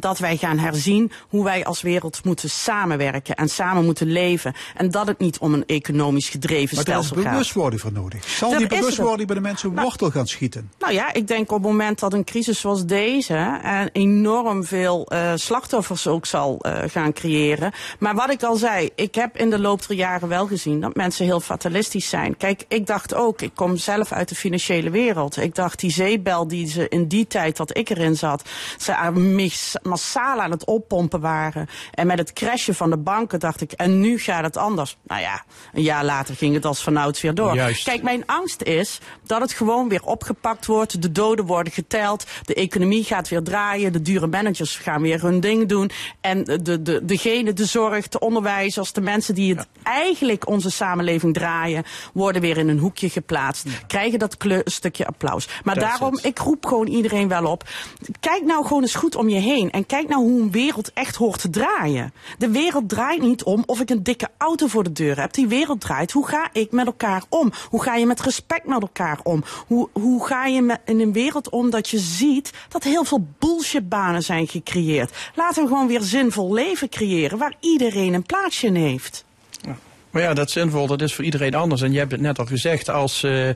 dat wij gaan herzien hoe wij als wereld moeten samenwerken en samen moeten leven. En dat het niet om een economisch gedreven stelsel gaat. Maar daar is bewustwording voor nodig. Zal dat die bewustwording bij de mensen nou, wortel gaan schieten? Nou ja, ik denk op het moment dat een crisis zoals deze en enorm veel uh, slachtoffers ook zal uh, gaan creëren. Maar wat ik al zei, ik heb in de loop der jaren wel gezien dat mensen heel fatalistisch zijn. Kijk, ik dacht ook, ik kom zelf uit de financiële wereld. Ik dacht, die zeepbel die ze in die tijd dat ik erin zat, ze aan mis massaal aan het oppompen waren. En met het crashen van de banken dacht ik, en nu gaat het anders. Nou ja, een jaar later ging het als vanouds weer door. Juist. Kijk, mijn angst is dat het gewoon weer opgepakt wordt. De doden worden geteld. De economie gaat weer draaien. De dure managers gaan weer hun ding doen. En de, de, degene, de zorg, de onderwijzers, de mensen die het ja. eigenlijk onze samenleving draaien, worden weer in een hoekje geplaatst. Ja. Krijgen dat kleur, stukje applaus. Maar dat daarom, ik roep gewoon iedereen wel op. Kijk nou gewoon eens goed om je heen. En kijk nou hoe een wereld echt hoort te draaien. De wereld draait niet om of ik een dikke auto voor de deur heb. Die wereld draait, hoe ga ik met elkaar om? Hoe ga je met respect met elkaar om? Hoe, hoe ga je met, in een wereld om dat je ziet dat heel veel bullshitbanen zijn gecreëerd? Laten we gewoon weer zinvol leven creëren waar iedereen een plaatsje in heeft. Maar ja, dat zinvol, dat is voor iedereen anders. En je hebt het net al gezegd, als, uh,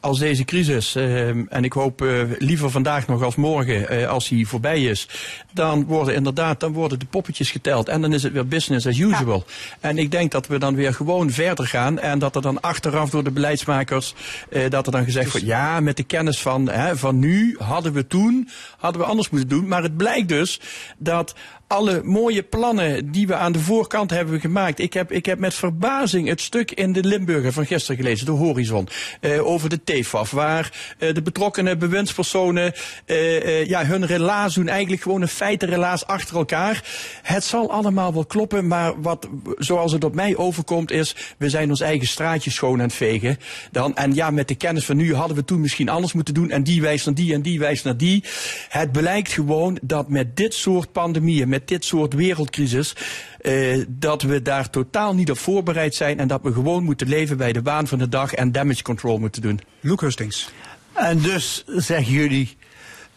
als deze crisis, uh, en ik hoop uh, liever vandaag nog als morgen, uh, als die voorbij is, dan worden inderdaad, dan worden de poppetjes geteld. En dan is het weer business as usual. Ja. En ik denk dat we dan weer gewoon verder gaan en dat er dan achteraf door de beleidsmakers, uh, dat er dan gezegd wordt, dus ja, met de kennis van, hè, van nu, hadden we toen, hadden we anders moeten doen. Maar het blijkt dus dat alle mooie plannen die we aan de voorkant hebben gemaakt. Ik heb, ik heb met verbazing het stuk in de Limburger van gisteren gelezen, de Horizon, uh, over de T F A F, waar uh, de betrokkenen bewindspersonen uh, uh, ja, hun relaas doen, eigenlijk gewoon een feitenrelaas achter elkaar. Het zal allemaal wel kloppen, maar wat, zoals het op mij overkomt is, we zijn ons eigen straatje schoon aan het vegen. Dan, en ja, met de kennis van nu hadden we toen misschien anders moeten doen en die wijst naar die en die wijst naar die. Het blijkt gewoon dat met dit soort pandemieën, met dit soort wereldcrisis, uh, dat we daar totaal niet op voorbereid zijn en dat we gewoon moeten leven bij de waan van de dag en damage control moeten doen. Loek Hustings. En dus zeggen jullie,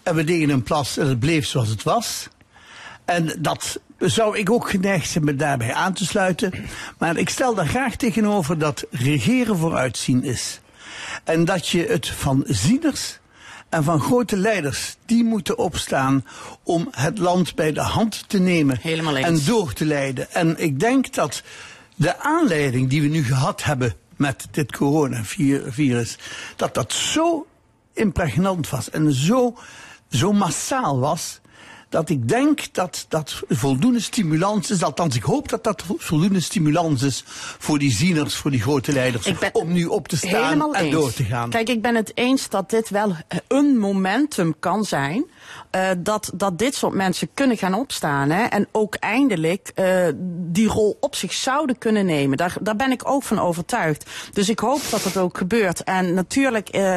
en we deden een plas en het bleef zoals het was. En dat zou ik ook geneigd zijn me daarbij aan te sluiten. Maar ik stel daar graag tegenover dat regeren vooruitzien is. En dat je het van zieners en van grote leiders, die moeten opstaan om het land bij de hand te nemen en door te leiden. En ik denk dat de aanleiding die we nu gehad hebben met dit coronavirus, dat dat zo impregnant was en zo, zo massaal was, dat ik denk dat dat voldoende stimulans is. Althans, ik hoop dat dat voldoende stimulans is voor die zieners, voor die grote leiders, om nu op te staan en eens. door te gaan. Kijk, ik ben het eens dat dit wel een momentum kan zijn. Uh, dat, dat dit soort mensen kunnen gaan opstaan. Hè, en ook eindelijk uh, die rol op zich zouden kunnen nemen. Daar, daar ben ik ook van overtuigd. Dus ik hoop dat dat ook gebeurt. En natuurlijk, uh,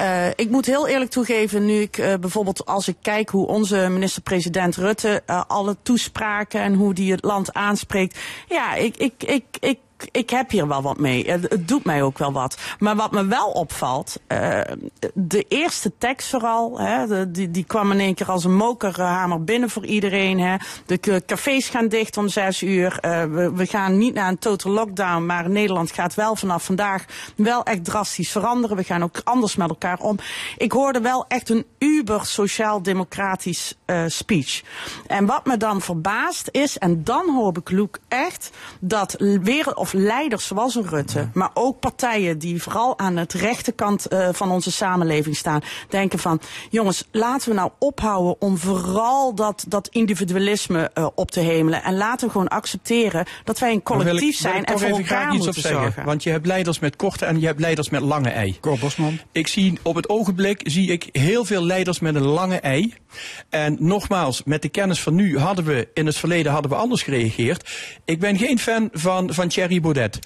uh, ik moet heel eerlijk toegeven, nu ik uh, bijvoorbeeld als ik kijk hoe onze minister-president Rutte uh, alle toespraken en hoe die het land aanspreekt. Ja, ik... ik, ik, ik ik heb hier wel wat mee. Het doet mij ook wel wat. Maar wat me wel opvalt, uh, de eerste tekst vooral, hè, die, die kwam in één keer als een mokerhamer binnen voor iedereen. Hè. De cafés gaan dicht om zes uur. Uh, we, we gaan niet naar een total lockdown, maar Nederland gaat wel vanaf vandaag wel echt drastisch veranderen. We gaan ook anders met elkaar om. Ik hoorde wel echt een uber sociaal-democratisch uh, speech. En wat me dan verbaast is, en dan hoop ik Loek echt, dat wereld, of leiders zoals een Rutte, ja, maar ook partijen die vooral aan het rechterkant uh, van onze samenleving staan, denken van, jongens, laten we nou ophouden om vooral dat, dat individualisme uh, op te hemelen. En laten we gewoon accepteren dat wij een collectief ik, zijn en voor elkaar moeten op zeggen, zorgen. Want je hebt leiders met korte en je hebt leiders met lange ei. Cor Bosman. Ik zie op het ogenblik zie ik heel veel leiders met een lange ei. En nogmaals, met de kennis van nu hadden we, in het verleden hadden we anders gereageerd. Ik ben geen fan van, van Thierry Baudet.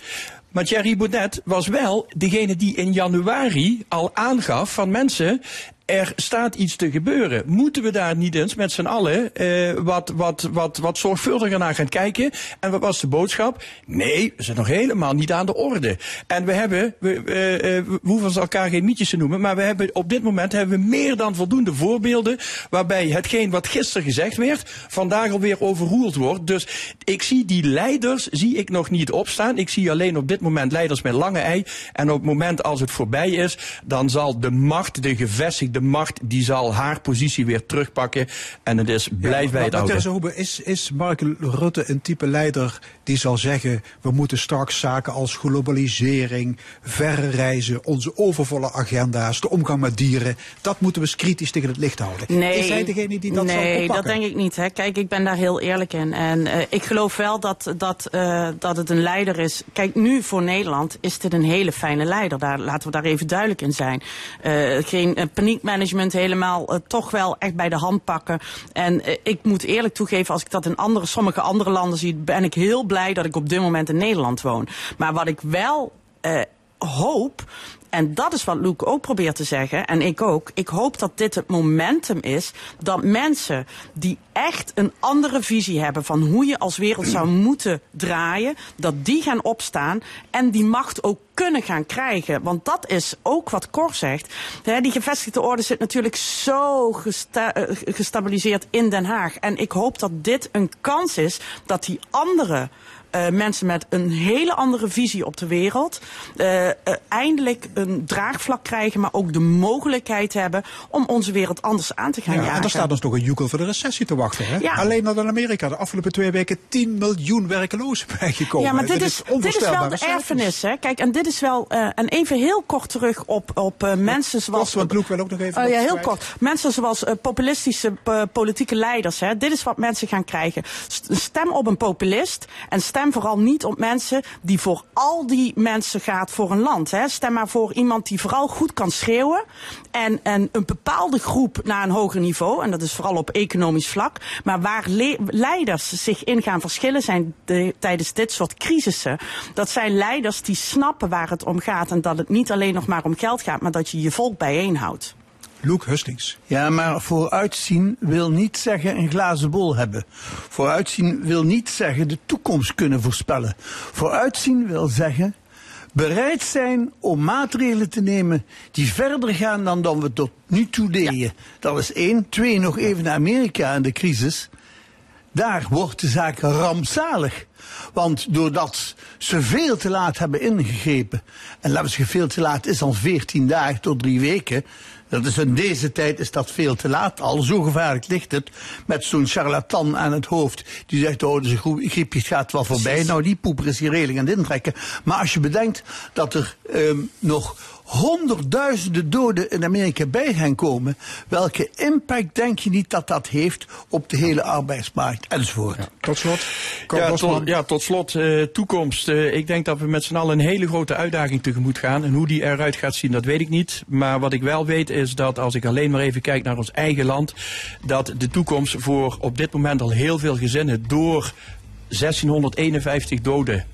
Maar Thierry Baudet was wel degene die in januari al aangaf van mensen, er staat iets te gebeuren. Moeten we daar niet eens met z'n allen uh, wat, wat, wat, wat zorgvuldiger naar gaan kijken? En wat was de boodschap? Nee, we zijn nog helemaal niet aan de orde. En we hebben, we, uh, uh, we hoeven elkaar geen mietjes te noemen, maar we hebben op dit moment hebben we meer dan voldoende voorbeelden waarbij hetgeen wat gisteren gezegd werd, vandaag alweer overroeld wordt. Dus ik zie die leiders, zie ik nog niet opstaan. Ik zie alleen op dit moment leiders met lange ei. En op het moment als het voorbij is, dan zal de macht, de gevestigde de macht, die zal haar positie weer terugpakken. En het is blijf bij het oude. Terza Hoeben, is, is Mark Rutte een type leider die zal zeggen, we moeten straks zaken als globalisering, verre reizen, onze overvolle agenda's, de omgang met dieren, dat moeten we eens kritisch tegen het licht houden. Nee, is hij degene die dat nee, zal oppakken? Nee, dat denk ik niet. Hè. Kijk, ik ben daar heel eerlijk in. En uh, ik geloof wel dat, dat, uh, dat het een leider is. Kijk, nu voor Nederland is dit een hele fijne leider. Daar, laten we daar even duidelijk in zijn. Uh, geen uh, paniek management helemaal uh, toch wel echt bij de hand pakken. En uh, ik moet eerlijk toegeven, als ik dat in andere, sommige andere landen zie, ben ik heel blij dat ik op dit moment in Nederland woon. Maar wat ik wel uh, hoop, en dat is wat Loek ook probeert te zeggen, en ik ook, ik hoop dat dit het momentum is dat mensen die echt een andere visie hebben van hoe je als wereld zou moeten draaien, dat die gaan opstaan en die macht ook kunnen gaan krijgen. Want dat is ook wat Cor zegt. He, die gevestigde orde zit natuurlijk zo gesta- gestabiliseerd in Den Haag. En ik hoop dat dit een kans is dat die andere Uh, mensen met een hele andere visie op de wereld Uh, uh, eindelijk een draagvlak krijgen, maar ook de mogelijkheid hebben om onze wereld anders aan te gaan ja, jagen. En daar staat ons nog een joekel voor de recessie te wachten. Hè? Ja. Alleen al in Amerika, de afgelopen twee weken tien miljoen werkelozen bijgekomen. Ja, maar dit, dit, is, is dit is wel de erfenis. Hè? Kijk, en dit is wel, uh, en even heel kort terug op, op uh, mensen zoals Kort, want Loek wil ook nog even. Uh, ja, heel kort. Mensen zoals uh, populistische uh, politieke leiders. Hè? Dit is wat mensen gaan krijgen. Stem op een populist en stem Stem vooral niet op mensen die voor al die mensen gaat voor een land. Hè. Stem maar voor iemand die vooral goed kan schreeuwen en, en een bepaalde groep naar een hoger niveau. En dat is vooral op economisch vlak. Maar waar le- leiders zich in gaan verschillen zijn de, tijdens dit soort crisissen. Dat zijn leiders die snappen waar het om gaat en dat het niet alleen nog maar om geld gaat, maar dat je je volk bijeenhoudt. Loek Hustings. Ja, maar vooruitzien wil niet zeggen een glazen bol hebben. Vooruitzien wil niet zeggen de toekomst kunnen voorspellen. Vooruitzien wil zeggen bereid zijn om maatregelen te nemen die verder gaan dan, dan we tot nu toe deden. Ja. Dat is één. Twee, nog even naar Amerika en de crisis. Daar wordt de zaak rampzalig. Want doordat ze veel te laat hebben ingegrepen, en laten we zeggen veel te laat is al veertien dagen tot drie weken... Dat is in deze tijd is dat veel te laat al. Zo gevaarlijk ligt het. Met zo'n charlatan aan het hoofd. Die zegt, oh, dus een griepje gaat wel voorbij. Precies. Nou, die poeper is hier redelijk aan het intrekken. Maar als je bedenkt dat er um, nog honderdduizenden doden in Amerika bij gaan komen. Welke impact denk je niet dat dat heeft op de hele arbeidsmarkt enzovoort? Ja, tot slot. Ja tot, ja, tot slot. Uh, toekomst. Uh, ik denk dat we met z'n allen een hele grote uitdaging tegemoet gaan. En hoe die eruit gaat zien, dat weet ik niet. Maar wat ik wel weet is dat als ik alleen maar even kijk naar ons eigen land, dat de toekomst voor op dit moment al heel veel gezinnen door zestienhonderdeenenvijftig doden,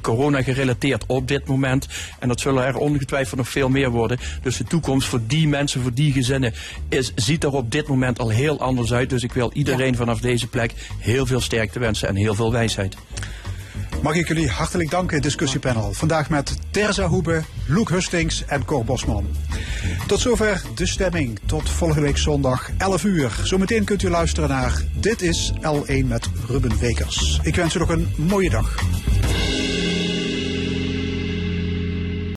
corona gerelateerd op dit moment, en dat zullen er ongetwijfeld nog veel meer worden. Dus de toekomst voor die mensen, voor die gezinnen, is, ziet er op dit moment al heel anders uit. Dus ik wil iedereen vanaf deze plek heel veel sterkte wensen en heel veel wijsheid. Mag ik jullie hartelijk danken, discussiepanel. Vandaag met Terza Hoeben, Loek Hustings en Cor Bosman. Tot zover de stemming. Tot volgende week zondag elf uur. Zometeen kunt u luisteren naar Dit is L één met Ruben Wekers. Ik wens u nog een mooie dag.